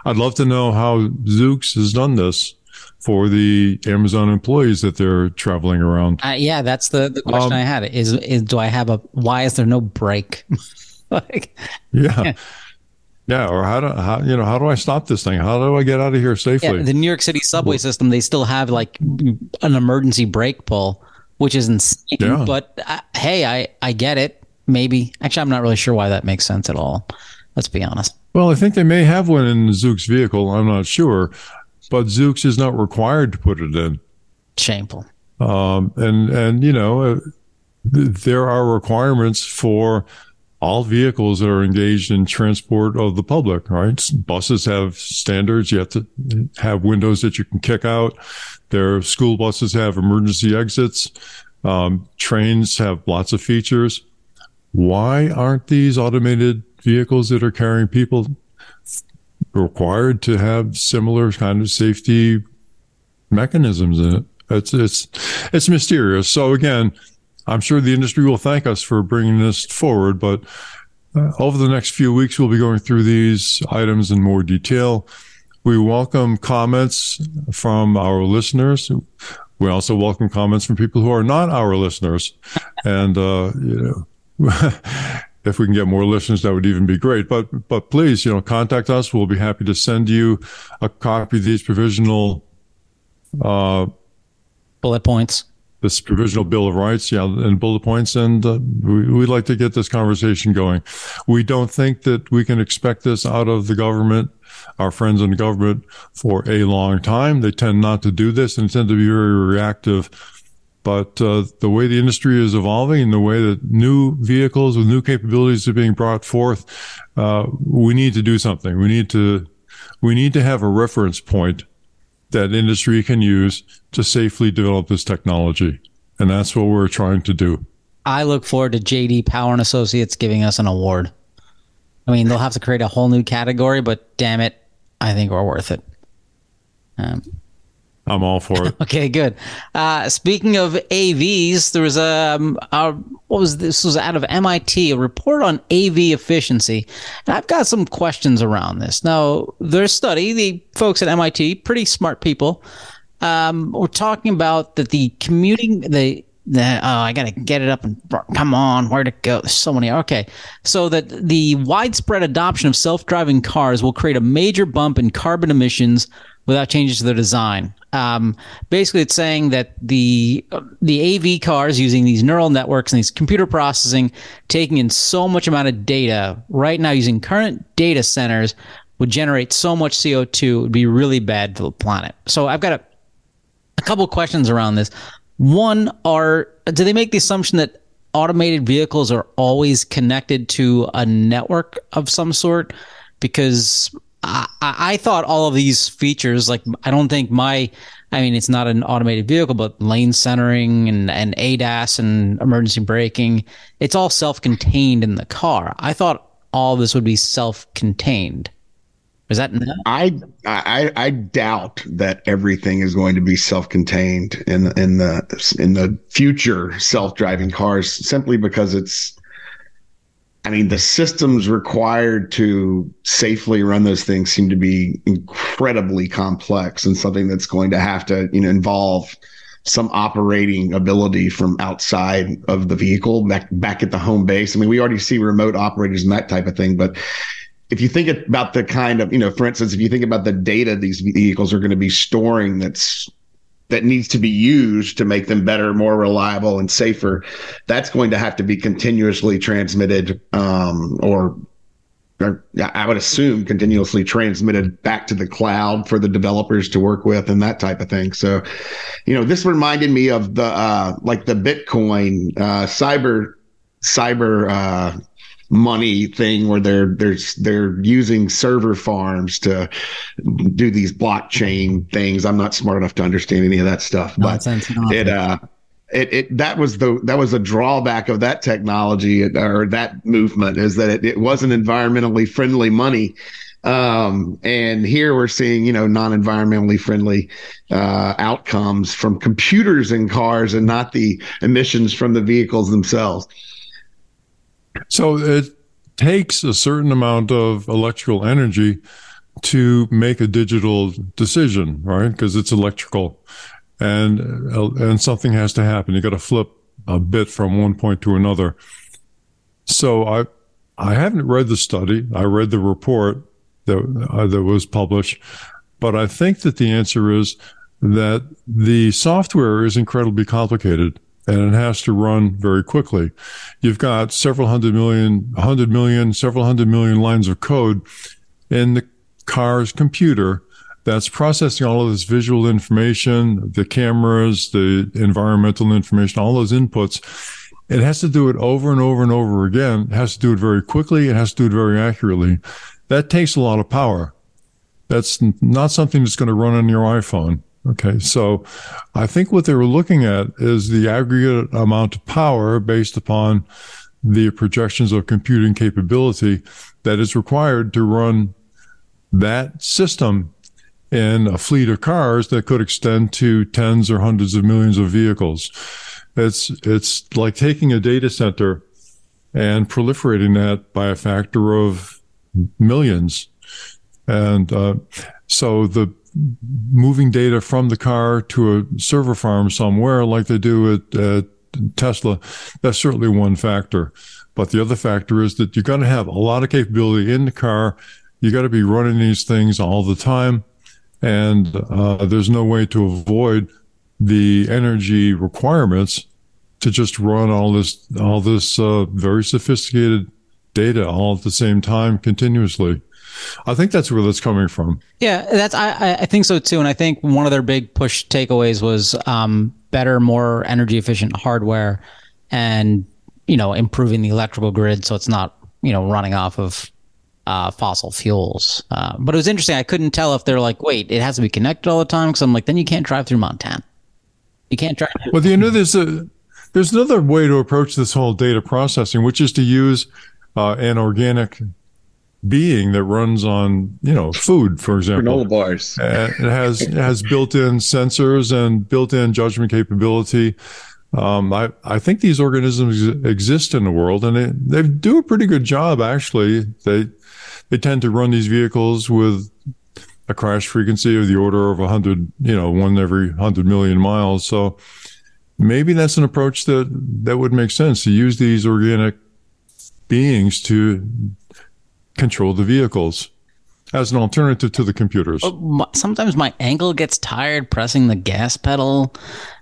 I'd love to know how Zoox has done this for the Amazon employees that they're traveling around. Uh, yeah, that's the, the question um, I had is, is do I have a, why is there no break? like, yeah. yeah. Yeah, or how do how you know how do I stop this thing? How do I get out of here safely? Yeah, the New York City subway system, they still have like an emergency brake pull, which is insane. Yeah. But I, hey, I, I get it. Maybe actually, I'm not really sure why that makes sense at all. Let's be honest. Well, I think they may have one in the Zoox vehicle. I'm not sure, but Zoox is not required to put it in. Shameful. Um, and and you know, there are requirements for all vehicles that are engaged in transport of the public, right? Buses have standards. You have to have windows that you can kick out. Their school buses have emergency exits. Um, trains have lots of features. Why aren't these automated vehicles that are carrying people required to have similar kind of safety mechanisms in it? It's, it's, it's mysterious. So again, I'm sure the industry will thank us for bringing this forward, but uh, over the next few weeks, we'll be going through these items in more detail. We welcome comments from our listeners. We also welcome comments from people who are not our listeners. And, uh, you know, if we can get more listeners, that would even be great. But, but please, you know, contact us. We'll be happy to send you a copy of these provisional, uh, bullet points. This provisional bill of rights, yeah, and bullet points, and uh, we, we'd like to get this conversation going. We don't think that we can expect this out of the government, our friends in the government, for a long time. They tend not to do this and tend to be very reactive. But uh, the way the industry is evolving and the way that new vehicles with new capabilities are being brought forth, uh, we need to do something. We need to, we need to have a reference point that industry can use to safely develop this technology. And that's what we're trying to do. I look forward to J D Power and Associates giving us an award. I mean, they'll have to create a whole new category, but damn it, I think we're worth it. Um, I'm all for it. Okay, good. Uh, speaking of A Vs, there was a, um, a, what was this? This was out of M I T, a report on A V efficiency. And I've got some questions around this. Now, their study, the folks at M I T, pretty smart people, um, were talking about that the commuting, the, the oh, I got to get it up and come on, where'd it go? There's so many. Okay. So that the widespread adoption of self-driving cars will create a major bump in carbon emissions without changes to their design. Um, basically, it's saying that the the A V cars using these neural networks and these computer processing, taking in so much amount of data right now using current data centers would generate so much C O two. It would be really bad for the planet. So I've got a, a couple questions around this. One, are do they make the assumption that automated vehicles are always connected to a network of some sort? Because I, I thought all of these features, like, I don't think my, I mean, it's not an automated vehicle, but lane centering and, and A D A S and emergency braking, it's all self-contained in the car. I thought all this would be self-contained. Is that no? I, I I doubt that everything is going to be self-contained in the, in the in the future self-driving cars, simply because it's, I mean, the systems required to safely run those things seem to be incredibly complex, and something that's going to have to, you know, involve some operating ability from outside of the vehicle back, back at the home base. I mean, we already see remote operators and that type of thing, but if you think about the kind of, you know, for instance, if you think about the data these vehicles are going to be storing that's that needs to be used to make them better, more reliable, and safer, that's going to have to be continuously transmitted, um, or, or I would assume continuously transmitted back to the cloud for the developers to work with and that type of thing. So, you know, this reminded me of the, uh, like the Bitcoin, uh, cyber, cyber, uh, money thing where they're they're they're using server farms to do these blockchain things. I'm not smart enough to understand any of that stuff, but no, it uh it it that was the that was a drawback of that technology or that movement, is that it, it wasn't environmentally friendly money. Um, and here we're seeing, you know, non-environmentally friendly uh, outcomes from computers in cars and not the emissions from the vehicles themselves. So it takes a certain amount of electrical energy to make a digital decision, right? Because it's electrical, and and something has to happen. You got to flip a bit from one point to another. So I I haven't read the study. I read the report that uh, that was published, but I think that the answer is that the software is incredibly complicated and it has to run very quickly. You've got several hundred million, hundred million, several hundred million lines of code in the car's computer that's processing all of this visual information, the cameras, the environmental information, all those inputs. It has to do it over and over and over again. It has to do it very quickly. It has to do it very accurately. That takes a lot of power. That's not something that's going to run on your iPhone. Okay, so I think what they were looking at is the aggregate amount of power based upon the projections of computing capability that is required to run that system in a fleet of cars that could extend to tens or hundreds of millions of vehicles. It's it's like taking a data center and proliferating that by a factor of millions. And uh, so the moving data from the car to a server farm somewhere like they do at uh, Tesla, that's certainly one factor. But the other factor is that you're going to have a lot of capability in the car. You got to be running these things all the time. And uh, there's no way to avoid the energy requirements to just run all this, all this uh, very sophisticated data all at the same time continuously. I think that's where that's coming from. Yeah, that's I, I think so too. And I think one of their big push takeaways was um, better, more energy efficient hardware, and you know, improving the electrical grid so it's not, you know, running off of uh, fossil fuels. Uh, but it was interesting. I couldn't tell if they're like, wait, it has to be connected all the time, because I'm like, then you can't drive through Montana. You can't drive. Well, you know, there's a there's another way to approach this whole data processing, which is to use uh, an organic being that runs on, you know, food, for example. Granola bars. It has it has built-in sensors and built-in judgment capability. Um, I, I think these organisms exist in the world, and they, they do a pretty good job, actually. They they tend to run these vehicles with a crash frequency of the order of one hundred, you know, one every one hundred million miles. So maybe that's an approach that, that would make sense, to use these organic beings to control the vehicles as an alternative to the computers. Sometimes my ankle gets tired pressing the gas pedal,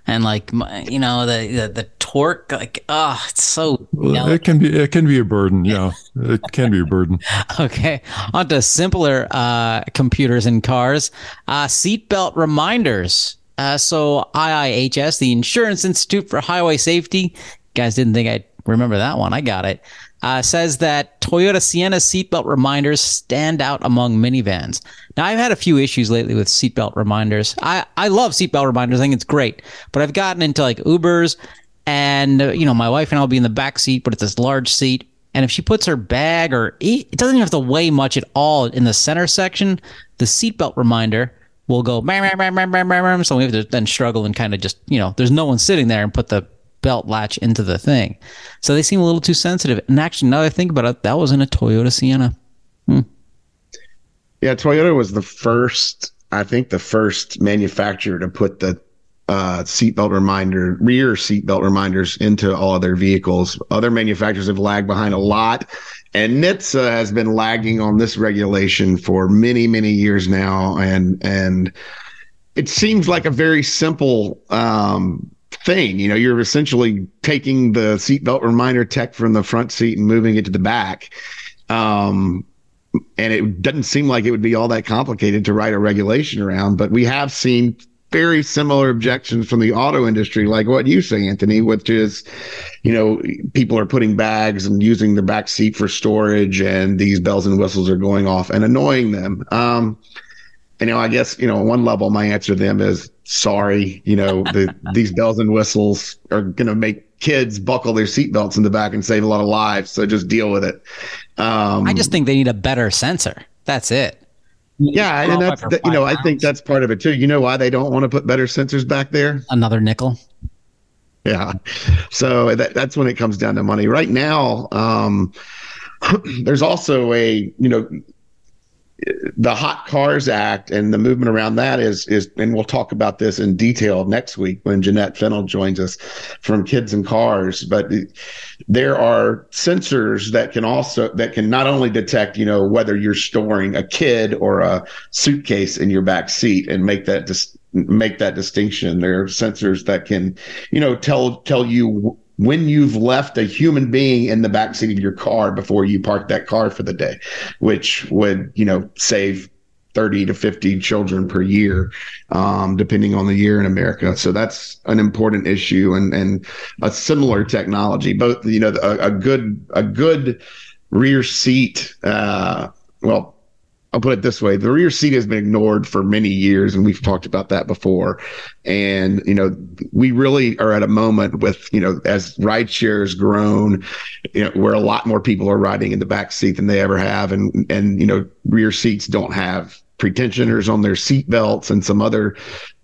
and like my, you know, the, the the torque, like oh, it's so. Well, it can be it can be a burden. Yeah, it can be a burden. Okay, on to simpler uh, computers and cars. Uh, seatbelt reminders. Uh, so I I H S, the Insurance Institute for Highway Safety. You guys didn't think I'd remember that one. I got it. Uh, says that Toyota Sienna seatbelt reminders stand out among minivans. Now, I've had a few issues lately with seatbelt reminders. I, I love seatbelt reminders. I think it's great. But I've gotten into like Ubers, and, you know, my wife and I will be in the back seat, but it's this large seat. And if she puts her bag or eat, it doesn't even have to weigh much at all in the center section, the seatbelt reminder will go, bam, bam, bam, bam, bam, bam. So we have to then struggle and kind of just, you know, there's no one sitting there, and put the belt latch into the thing. So they seem a little too sensitive. And actually, now that I think about it, that was in a Toyota Sienna. Hmm. Yeah, Toyota was the first, I think the first manufacturer to put the uh, seatbelt reminder, rear seatbelt reminders into all of their vehicles. Other manufacturers have lagged behind a lot. And N H T S A has been lagging on this regulation for many, many years now. And, and it seems like a very simple um thing. You know, you're essentially taking the seatbelt reminder tech from the front seat and moving it to the back. Um, and it doesn't seem like it would be all that complicated to write a regulation around, but we have seen very similar objections from the auto industry, like what you say, Anthony, which is, you know, people are putting bags and using the back seat for storage, and these bells and whistles are going off and annoying them. Um, And, you know, I guess, you know, on one level, my answer to them is sorry. You know, the, these bells and whistles are going to make kids buckle their seatbelts in the back and save a lot of lives. So just deal with it. Um, I just think they need a better sensor. That's it. Yeah, and that's the, you know, I think that's part of it too. You know why they don't want to put better sensors back there? Another nickel. Yeah, so that, that's when it comes down to money. Right now, um, there's also a you know the Hot Cars Act and the movement around that is is, and we'll talk about this in detail next week when Jeanette Fennell joins us from Kids and Cars. But there are sensors that can also that can not only detect you know whether you're storing a kid or a suitcase in your back seat and make that dis- make that distinction. There are sensors that can, you know, tell tell you w- when you've left a human being in the backseat of your car before you park that car for the day, which would, you know, save thirty to fifty children per year, um, depending on the year in America. So that's an important issue, and and a similar technology. Both, you know, a, a good a good rear seat. Uh, well. I'll put it this way. The rear seat has been ignored for many years, and we've talked about that before. And, you know, we really are at a moment with, you know, as rideshare has grown, you know, where a lot more people are riding in the back seat than they ever have. And, and you know, rear seats don't have pretensioners on their seat belts and some other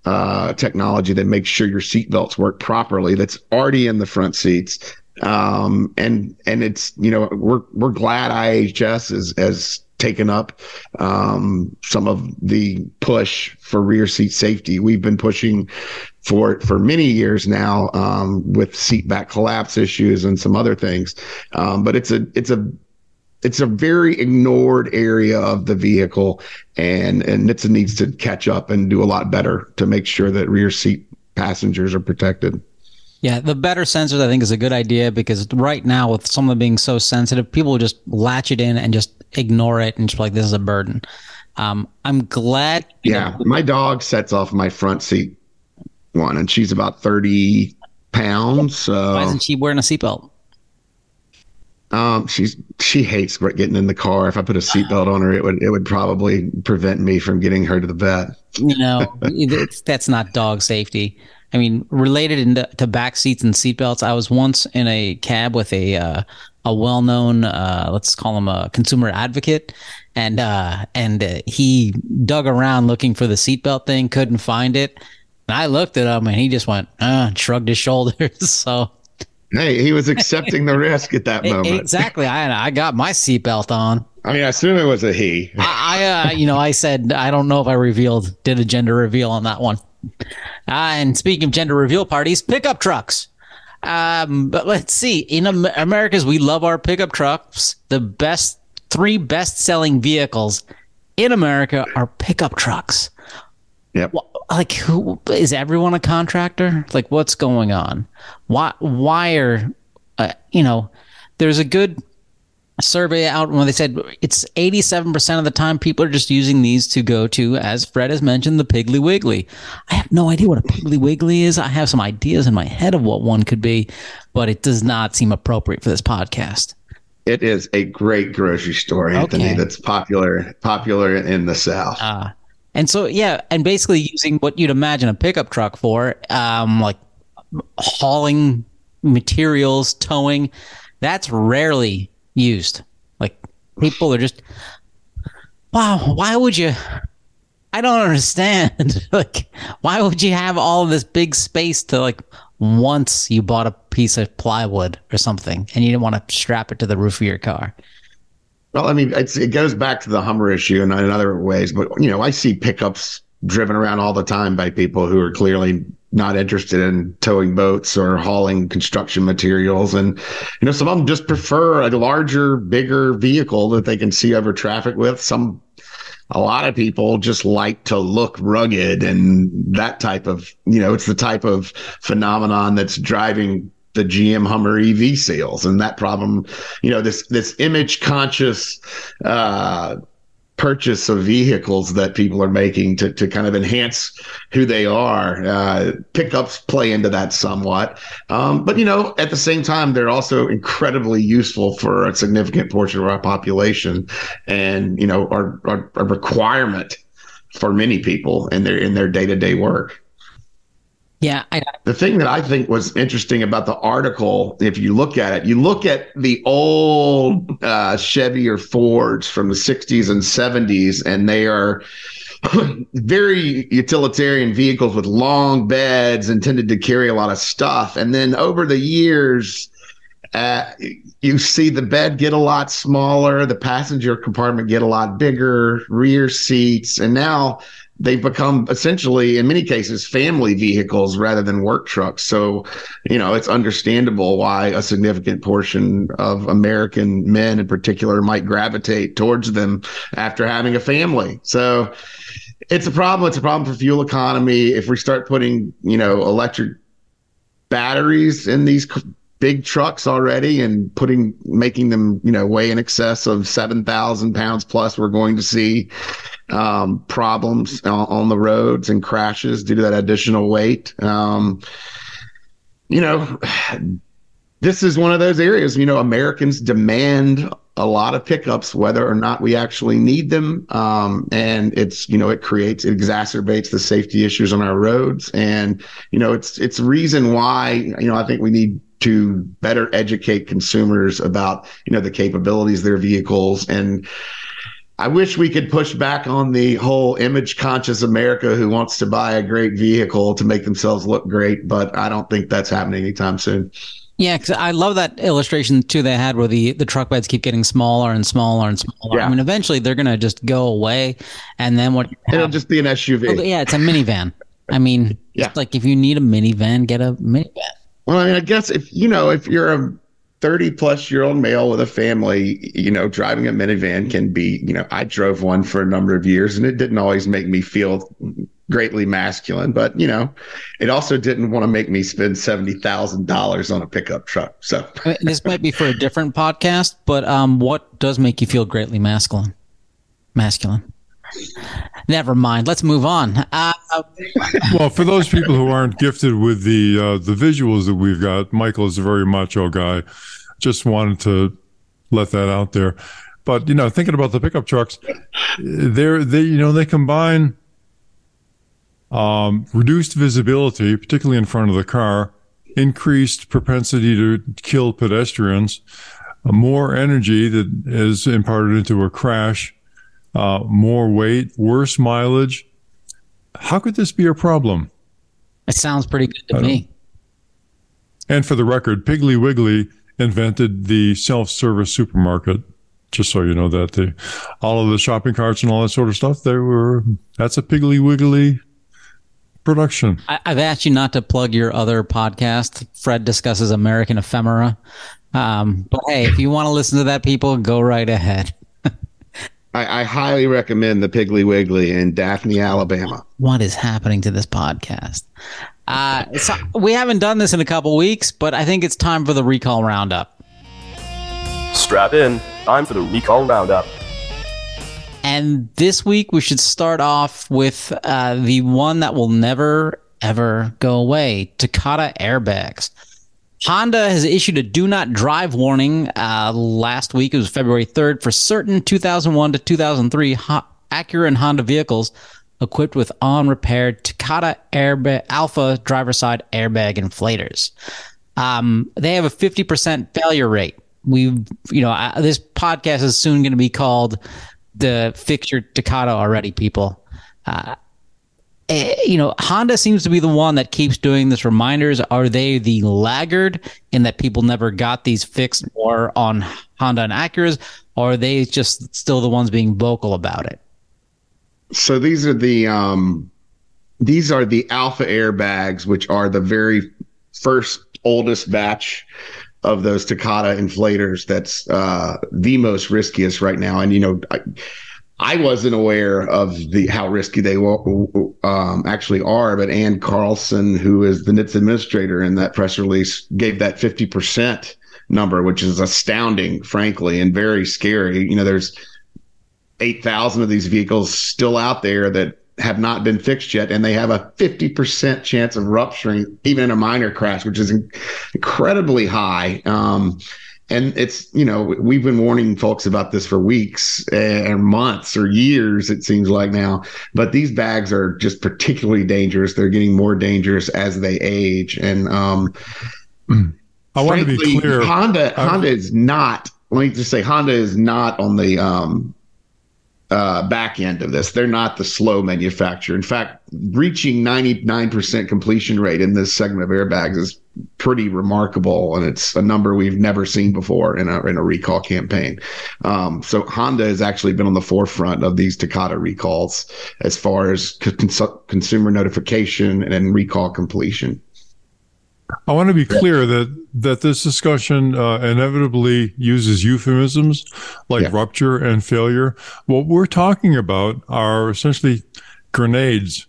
uh, technology that makes sure your seat belts work properly that's already in the front seats. Um, and and it's, you know, we're we're glad I H S is as taken up um, some of the push for rear seat safety. We've been pushing for it for many years now um, with seat back collapse issues and some other things. Um, but it's a it's a it's a very ignored area of the vehicle, and and N H T S A needs to catch up and do a lot better to make sure that rear seat passengers are protected. Yeah, the better sensors, I think, is a good idea, because right now with some of them being so sensitive, people will just latch it in and just ignore it and just be like, this is a burden. Um, I'm glad. Yeah, know, my dog sets off my front seat one, and she's about thirty pounds. So why isn't she wearing a seatbelt? Um, she's she hates getting in the car. If I put a seatbelt on her, it would it would probably prevent me from getting her to the vet. You know, it's, that's not dog safety. I mean, related in the, to back seats and seatbelts, I was once in a cab with a uh, a well-known, uh, let's call him a consumer advocate, and uh, and uh, he dug around looking for the seatbelt thing, couldn't find it, and I looked at him, and he just went, uh, shrugged his shoulders. So, hey, he was accepting the risk at that moment. Exactly. I I got my seatbelt on. I mean, I assume it was a he. I, I uh, you know, I said, I don't know if I revealed, did a gender reveal on that one. Uh, and speaking of gender reveal parties, pickup trucks. Um, but let's see. In Am- America's, we love our pickup trucks. The best three best-selling vehicles in America are pickup trucks. Yep. Like, who is everyone a contractor? Like, what's going on? Why? Why are uh, you know? There's a good survey out when they said it's eighty-seven percent of the time people are just using these to go to, as Fred has mentioned, the Piggly Wiggly. I have no idea what a Piggly Wiggly is. I have some ideas in my head of what one could be, but it does not seem appropriate for this podcast. It is a great grocery store, Anthony, okay, that's popular popular in the South. Uh, and so, yeah, and basically using what you'd imagine a pickup truck for, um, like hauling materials, towing, that's rarely used. Like, people are just, wow, why would you, I don't understand. Like, why would you have all this big space to, like, once you bought a piece of plywood or something and you didn't want to strap it to the roof of your car? Well, I mean, it's, it goes back to the Hummer issue and in other ways, but, you know, I see pickups driven around all the time by people who are clearly not interested in towing boats or hauling construction materials. And, you know, some of them just prefer a larger, bigger vehicle that they can see over traffic with. Some, a lot of people just like to look rugged, and that type of, you know, it's the type of phenomenon that's driving the G M Hummer E V sales. And that problem, you know, this, this image conscious, uh, purchase of vehicles that people are making to, to kind of enhance who they are. Uh, pickups play into that somewhat. Um, but, you know, at the same time, they're also incredibly useful for a significant portion of our population, and, you know, are, are, are a requirement for many people in their in their day-to-day work. Yeah. I, the thing that I think was interesting about the article, if you look at it, you look at the old uh, Chevy or Fords from the sixties and seventies, and they are very utilitarian vehicles with long beds intended to carry a lot of stuff. And then over the years, uh, you see the bed get a lot smaller, the passenger compartment get a lot bigger, rear seats, and now they've become essentially, in many cases, family vehicles rather than work trucks. So, you know, it's understandable why a significant portion of American men in particular might gravitate towards them after having a family. So it's a problem. It's a problem for fuel economy. If we start putting, you know, electric batteries in these big trucks already and putting, making them, you know, weigh in excess of seven thousand pounds plus, we're going to see um, problems on, on the roads and crashes due to that additional weight. Um, you know, this is one of those areas, you know, Americans demand a lot of pickups, whether or not we actually need them. Um, and it's, you know, it creates, it exacerbates the safety issues on our roads. And, you know, it's, it's reason why, you know, I think we need to better educate consumers about, you know, the capabilities of their vehicles. And I wish we could push back on the whole image conscious America who wants to buy a great vehicle to make themselves look great, but I don't think that's happening anytime soon. Yeah, because I love that illustration too they had where the, the truck beds keep getting smaller and smaller and smaller. Yeah. I mean, eventually they're going to just go away, and then what? It'll have, just be an S U V. Yeah, it's a minivan. I mean, yeah. It's like if you need a minivan, get a minivan. Well, I mean, I guess if, you know, if you're a thirty plus year old male with a family, you know, driving a minivan can be, you know, I drove one for a number of years and it didn't always make me feel greatly masculine, but, you know, it also didn't want to make me spend seventy thousand dollars on a pickup truck. So this might be for a different podcast, but um, what does make you feel greatly masculine? Masculine. Never mind. Let's move on. Uh, well, for those people who aren't gifted with the uh, the visuals that we've got, Michael is a very macho guy. Just wanted to let that out there. But, you know, thinking about the pickup trucks, they're, they, you know, they combine um, reduced visibility, particularly in front of the car, increased propensity to kill pedestrians, more energy that is imparted into a crash, Uh, more weight, worse mileage. How could this be a problem? It sounds pretty good to me. And for the record, Piggly Wiggly invented the self-service supermarket. Just so you know that the, all of the shopping carts and all that sort of stuff, they were that's a Piggly Wiggly production. I, I've asked you not to plug your other podcast. Fred discusses American ephemera. Um, but hey, if you want to listen to that, people, go right ahead. I, I highly recommend the Piggly Wiggly in Daphne, Alabama. What is happening to this podcast? Uh, so we haven't done this in a couple weeks, but I think it's time for the recall roundup. Strap in. Time for the recall roundup. And this week we should start off with uh, the one that will never, ever go away. Takata airbags. Honda has issued a do not drive warning uh, last week. It was February third for certain two thousand one to two thousand three Ho- Acura and Honda vehicles equipped with on-repaired Takata airbag, Alpha driver-side airbag inflators. Um, they have a fifty percent failure rate. We've, you know, I, this podcast is soon going to be called the Fix Your Takata Already, people. Uh, You know, Honda seems to be the one that keeps doing this reminders. Are they the laggard in that people never got these fixed or on Honda and Acuras? Or are they just still the ones being vocal about it? So these are the um, these are the Alpha airbags, which are the very first oldest batch of those Takata inflators. That's uh, the most riskiest right now. And, you know, I, I wasn't aware of the how risky they um, actually are, but Ann Carlson, who is the N H T S A administrator in that press release, gave that fifty percent number, which is astounding, frankly, and very scary. You know, there's eight thousand of these vehicles still out there that have not been fixed yet, and they have a fifty percent chance of rupturing, even in a minor crash, which is in- incredibly high. Um, And it's, you know, we've been warning folks about this for weeks and months or years, it seems like now. But these bags are just particularly dangerous. They're getting more dangerous as they age. And um, I want frankly, to be clear. Honda, I, Honda is not, let me just say, Honda is not on the um, uh, back end of this. They're not the slow manufacturer. In fact, reaching ninety-nine percent completion rate in this segment of airbags is pretty remarkable, and it's a number we've never seen before in a in a recall campaign. Um, so Honda has actually been on the forefront of these Takata recalls as far as cons- consumer notification and recall completion. I want to be clear that that this discussion uh, inevitably uses euphemisms like yeah. rupture and failure. What we're talking about are essentially grenades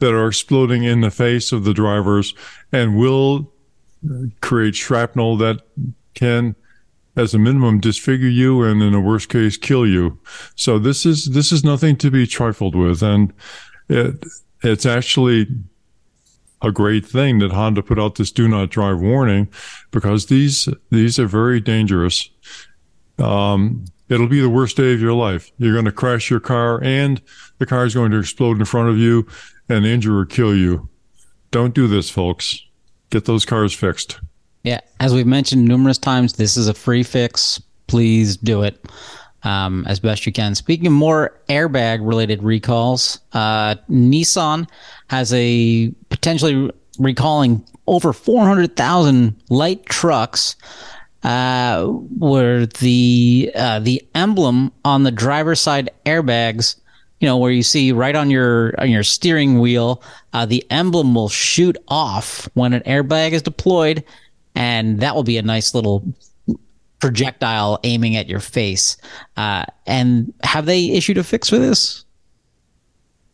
that are exploding in the face of the drivers and will create shrapnel that can, as a minimum, disfigure you and, in a worst case, kill you. So this is this is nothing to be trifled with, and it it's actually a great thing that Honda put out this "Do Not Drive" warning, because these these are very dangerous. Um, it'll be the worst day of your life. You're going to crash your car, and the car is going to explode in front of you and injure or kill you. Don't do this, folks. Get those cars fixed. Yeah. As we've mentioned numerous times, this is a free fix. Please do it um, as best you can. Speaking of more airbag-related recalls, uh, Nissan has a potentially recalling over four hundred thousand light trucks uh, where the uh, the emblem on the driver's side airbags, you know, where you see right on your on your steering wheel, uh, the emblem will shoot off when an airbag is deployed, and that will be a nice little projectile aiming at your face. Uh, and have they issued a fix for this?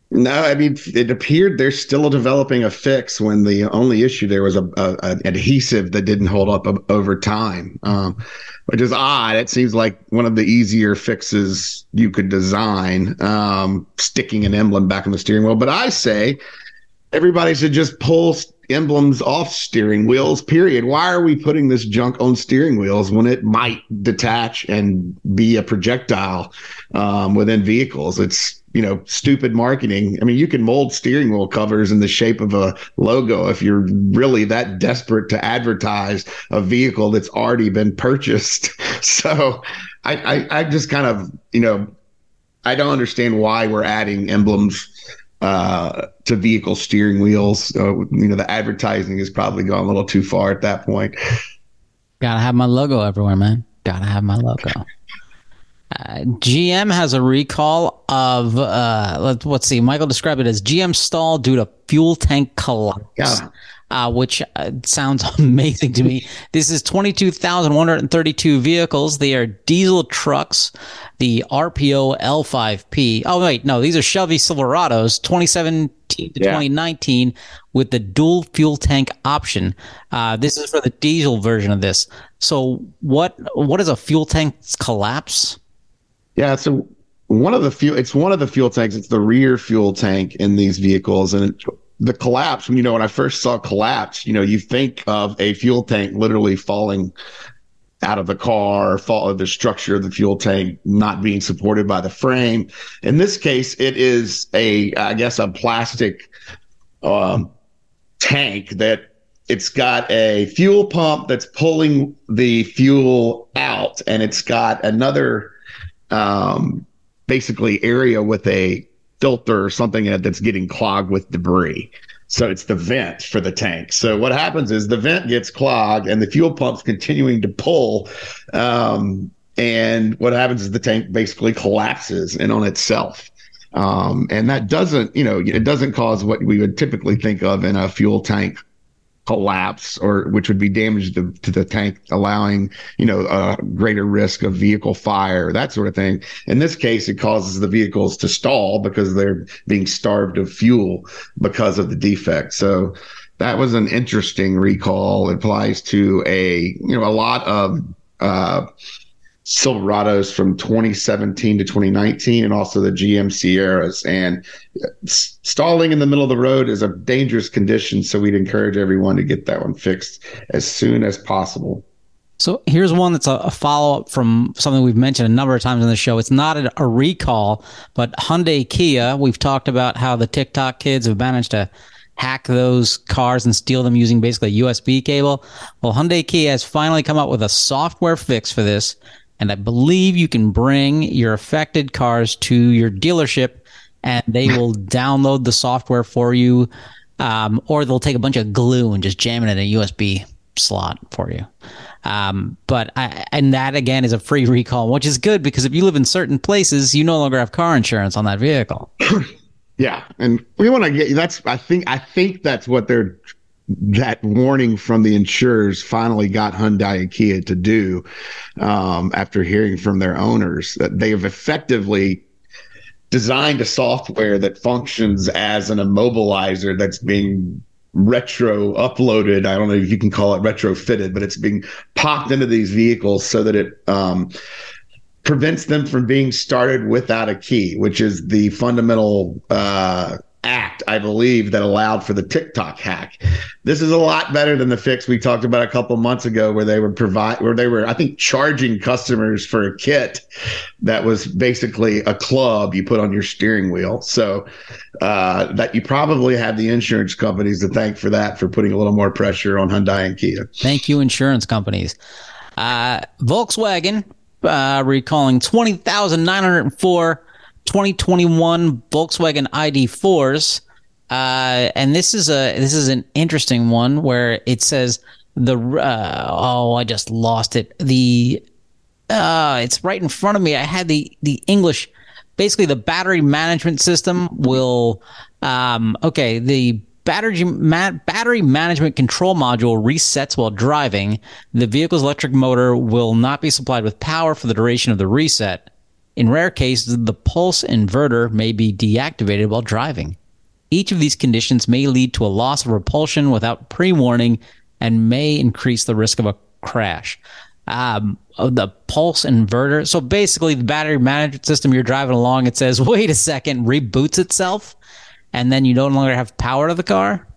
No, I mean, it appeared they're still developing a fix when the only issue there was a, a an adhesive that didn't hold up over time, um, which is odd. It seems like one of the easier fixes you could design, um, sticking an emblem back on the steering wheel. But I say everybody should just pull emblems off steering wheels, period. Why are we putting this junk on steering wheels when it might detach and be a projectile um, within vehicles? It's, you know, stupid marketing. I mean, you can mold steering wheel covers in the shape of a logo if you're really that desperate to advertise a vehicle that's already been purchased. So I, I, I just kind of, you know, I don't understand why we're adding emblems uh, to vehicle steering wheels. Uh, you know, the advertising has probably gone a little too far at that point. Gotta have my logo everywhere, man. Gotta have my logo. Uh, G M has a recall of, uh, let, let's see, Michael described it as G M stall due to fuel tank collapse, yeah. uh, which uh, sounds amazing to me. This is twenty-two thousand one hundred thirty-two vehicles. They are diesel trucks, the R P O L five P. Oh, wait, no, these are Chevy Silverados, twenty seventeen to yeah. twenty nineteen with the dual fuel tank option. Uh, this is for the diesel version of this. So what what is a fuel tank collapse? Yeah, so one of the fuel, it's one of the fuel tanks. It's the rear fuel tank in these vehicles, and it, the collapse. When you know, when I first saw collapse, you know, you think of a fuel tank literally falling out of the car, or fall of the structure of the fuel tank not being supported by the frame. In this case, it is a, I guess, a plastic um, tank that. It's got a fuel pump that's pulling the fuel out, and it's got another um, basically area with a filter or something in it that's getting clogged with debris. So it's the vent for the tank. So what happens is the vent gets clogged and the fuel pump's continuing to pull. Um, and what happens is the tank basically collapses in on itself. Um, and that doesn't, you know, it doesn't cause what we would typically think of in a fuel tank collapse, or which would be damage to, to the tank, allowing, you know, a greater risk of vehicle fire, that sort of thing. In this case, it causes the vehicles to stall because they're being starved of fuel because of the defect. So that was an interesting recall. It applies to a, you know, a lot of uh, Silverados from twenty seventeen to twenty nineteen, and also the G M Sierras. And stalling in the middle of the road is a dangerous condition, so we'd encourage everyone to get that one fixed as soon as possible. So here's one that's a follow-up from something we've mentioned a number of times on the show. It's not a recall, but Hyundai-Kia, we've talked about how the TikTok kids have managed to hack those cars and steal them using basically a U S B cable. Well, Hyundai-Kia has finally come up with a software fix for this, and I believe you can bring your affected cars to your dealership, and they will download the software for you, um, or they'll take a bunch of glue and just jam it in a U S B slot for you. Um, but I, and that again is a free recall, which is good because if you live in certain places, you no longer have car insurance on that vehicle. Yeah. And we want to get, that's, I think, I think that's what they're, that warning from the insurers finally got Hyundai and Kia to do, um, after hearing from their owners that they have effectively designed a software that functions as an immobilizer that's being retro uploaded. I don't know if you can call it retrofitted, but it's being popped into these vehicles so that it um, prevents them from being started without a key, which is the fundamental uh, act, I believe, that allowed for the TikTok hack. This is a lot better than the fix we talked about a couple months ago, where they were provide, where they were, I think, charging customers for a kit that was basically a club you put on your steering wheel. So uh, that you probably have the insurance companies to thank for that, for putting a little more pressure on Hyundai and Kia. Thank you, insurance companies. Uh, Volkswagen uh, recalling twenty thousand nine hundred four twenty twenty-one Volkswagen I D fours, uh, and this is a this is an interesting one where it says the uh, oh I just lost it the uh, it's right in front of me. I had the the English, basically the battery management system will um, okay the. Battery, ma- battery management control module resets while driving. The vehicle's electric motor will not be supplied with power for the duration of the reset. In rare cases, the pulse inverter may be deactivated while driving. Each of these conditions may lead to a loss of propulsion without pre-warning and may increase the risk of a crash. Um, the pulse inverter. So basically, the battery management system, you're driving along, it says, wait a second, reboots itself. And then you no longer have power to the car?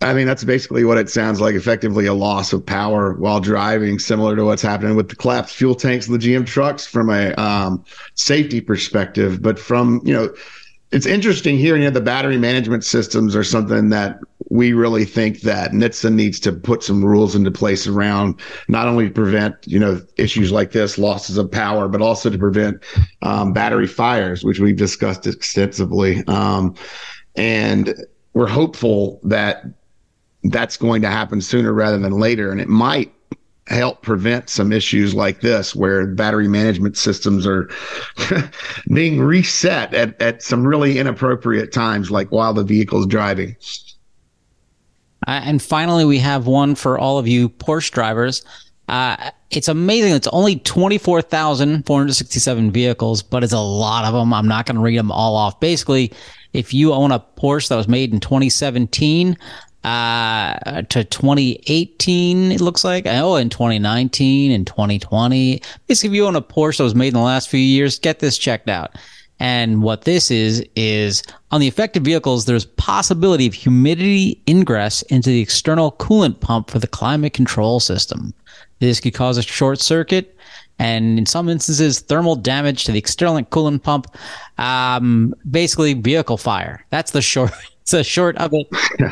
I mean, that's basically what it sounds like, effectively a loss of power while driving, similar to what's happening with the collapsed fuel tanks of the G M trucks from a um, safety perspective. But from, you know, it's interesting here, you know, the battery management systems are something that we really think that N H T S A needs to put some rules into place around, not only to prevent, you know, issues like this, losses of power, but also to prevent um, battery fires, which we've discussed extensively. Um, and we're hopeful that that's going to happen sooner rather than later. And it might help prevent some issues like this, where battery management systems are being reset at, at some really inappropriate times, like while the vehicle's driving. Uh, and finally, we have one for all of you Porsche drivers. Uh, it's amazing. It's only twenty-four thousand four hundred sixty-seven vehicles, but it's a lot of them. I'm not going to read them all off. Basically, if you own a Porsche that was made in twenty seventeen uh, to twenty eighteen, it looks like, oh, in twenty nineteen and twenty twenty, basically, if you own a Porsche that was made in the last few years, get this checked out. And what this is, is on the affected vehicles, there's possibility of humidity ingress into the external coolant pump for the climate control system. This could cause a short circuit and, in some instances, thermal damage to the external coolant pump. Um, basically, vehicle fire. That's the short. It's a short of it.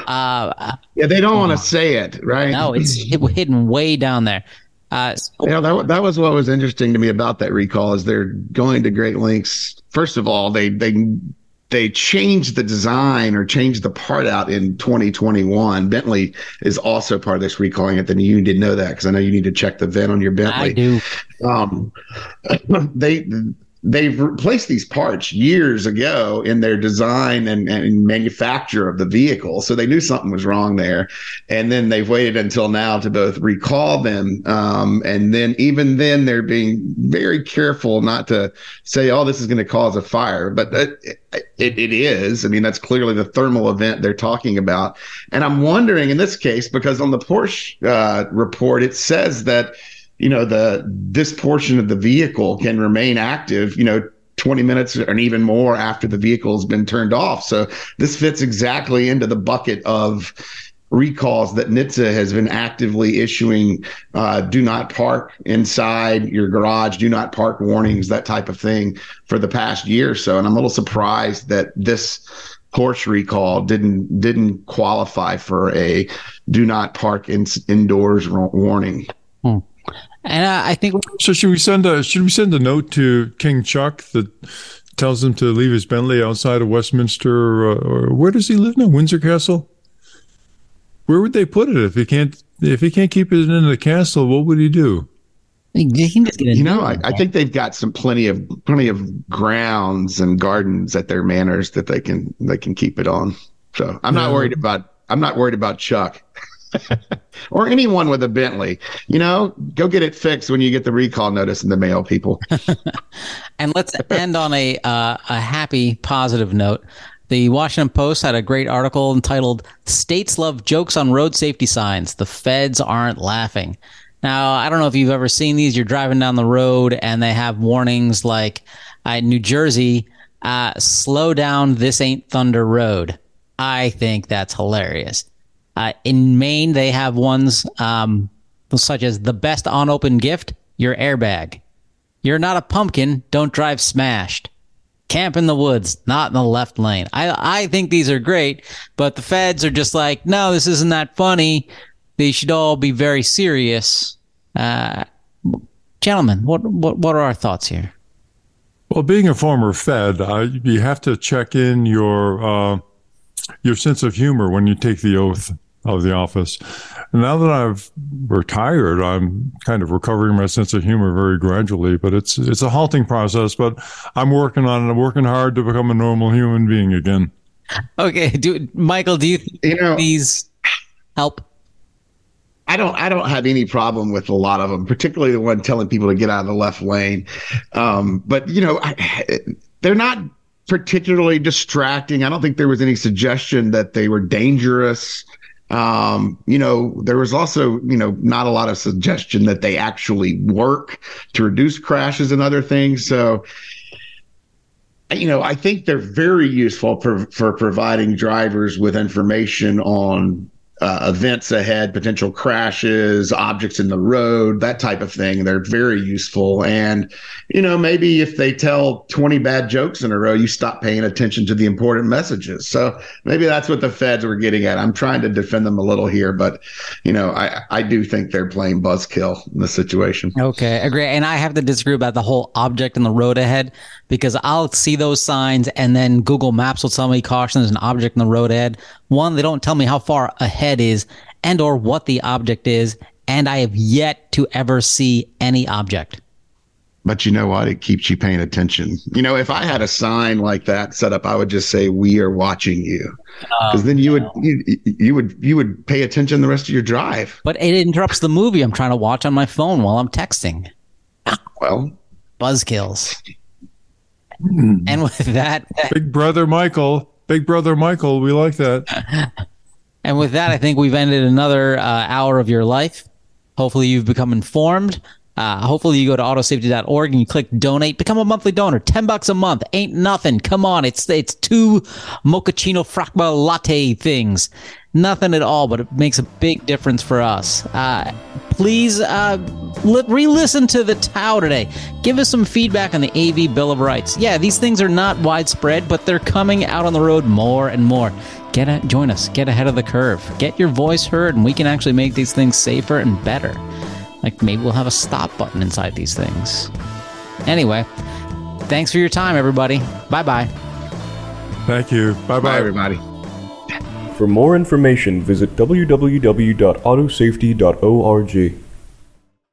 Uh, yeah, they don't uh, want to say it, right? No, it's hidden way down there. Uh, so- yeah, that, that was what was interesting to me about that recall, is they're going to great lengths. First of all, they they they changed the design or changed the part out in twenty twenty-one. Bentley is also part of this recalling it. Then you didn't know that, because I know you need to check the V I N on your Bentley. I do. Um, they they've replaced these parts years ago in their design and, and manufacture of the vehicle, so they knew something was wrong there. And then they've waited until now to both recall them, um, and then even then they're being very careful not to say, oh, this is going to cause a fire, but it, it, it is. I mean, that's clearly the thermal event they're talking about. And I'm wondering in this case, because on the Porsche uh, report, it says that, you know, the this portion of the vehicle can remain active, you know, twenty minutes and even more after the vehicle has been turned off. So this fits exactly into the bucket of recalls that N H T S A has been actively issuing, uh, do not park inside your garage, do not park warnings, that type of thing, for the past year or so. And I'm a little surprised that this Porsche recall didn't didn't qualify for a do not park in, indoors warning. Hmm. And uh, I think so. Should we send a should we send a note to King Chuck that tells him to leave his Bentley outside of Westminster, or, or where does he live now? Windsor Castle. Where would they put it if he can't if he can't keep it in the castle? What would he do? You know, I, I think they've got some plenty of plenty of grounds and gardens at their manors that they can they can keep it on. So I'm not worried about I'm not worried about Chuck or anyone with a Bentley. You know, go get it fixed when you get the recall notice in the mail, people. And let's end on a uh, a happy, positive note. The Washington Post had a great article entitled "States Love Jokes on Road Safety Signs. The Feds Aren't Laughing." Now, I don't know if you've ever seen these. You're driving down the road and they have warnings like, uh, New Jersey, uh, slow down, this ain't Thunder Road. I think that's hilarious. Uh, in Maine, they have ones um, such as the best unopened gift, your airbag. You're not a pumpkin, don't drive smashed. Camp in the woods, not in the left lane. I, I think these are great, but the feds are just like, no, this isn't that funny. They should all be very serious. Uh, gentlemen, what, what what are our thoughts here? Well, being a former Fed, uh, you have to check in your uh, your sense of humor when you take the oath of the office. And now that I've retired, I'm kind of recovering my sense of humor very gradually, but it's it's a halting process. But I'm working on it. I'm working hard to become a normal human being again. Okay, do, Michael, do you think you know, these help? I don't I don't have any problem with a lot of them, particularly the one telling people to get out of the left lane. Um, but, you know, I, they're not particularly distracting. I don't think there was any suggestion that they were dangerous. Um, you know, there was also, you know, not a lot of suggestion that they actually work to reduce crashes and other things. So, you know, I think they're very useful for, for providing drivers with information on Uh, events ahead, potential crashes, objects in the road, that type of thing. They're very useful. And, you know, maybe if they tell twenty bad jokes in a row, you stop paying attention to the important messages. So maybe that's what the feds were getting at. I'm trying to defend them a little here, but, you know, I, I do think they're playing buzzkill in this situation. Okay, agree. And I have to disagree about the whole object in the road ahead, because I'll see those signs and then Google Maps will tell me, caution, there's an object in the road ahead. One, they don't tell me how far ahead is and or what the object is, and I have yet to ever see any object. But you know what? It keeps you paying attention. You know, if I had a sign like that set up, I would just say, "We are watching you," because um, then you no. would you, you would you would pay attention the rest of your drive. But it interrupts the movie I'm trying to watch on my phone while I'm texting. Well, buzzkills. Mm. And with that, that, Big Brother Michael. Big Brother Michael, we like that. And with that, I think we've ended another uh, hour of your life. Hopefully, you've become informed. Uh, hopefully, you go to auto safety dot org and you click donate. Become a monthly donor. Ten bucks a month ain't nothing. Come on, it's it's two mochaccino frappa latte things. Nothing at all, but it makes a big difference for us. Uh, please uh, li- re-listen to the Tau today. Give us some feedback on the A V Bill of Rights. Yeah, these things are not widespread, but they're coming out on the road more and more. Get a- Join us. Get ahead of the curve. Get your voice heard, and we can actually make these things safer and better. Like, maybe we'll have a stop button inside these things. Anyway, thanks for your time, everybody. Bye-bye. Thank you. Bye-bye. Bye, everybody. For more information, visit w w w dot auto safety dot org.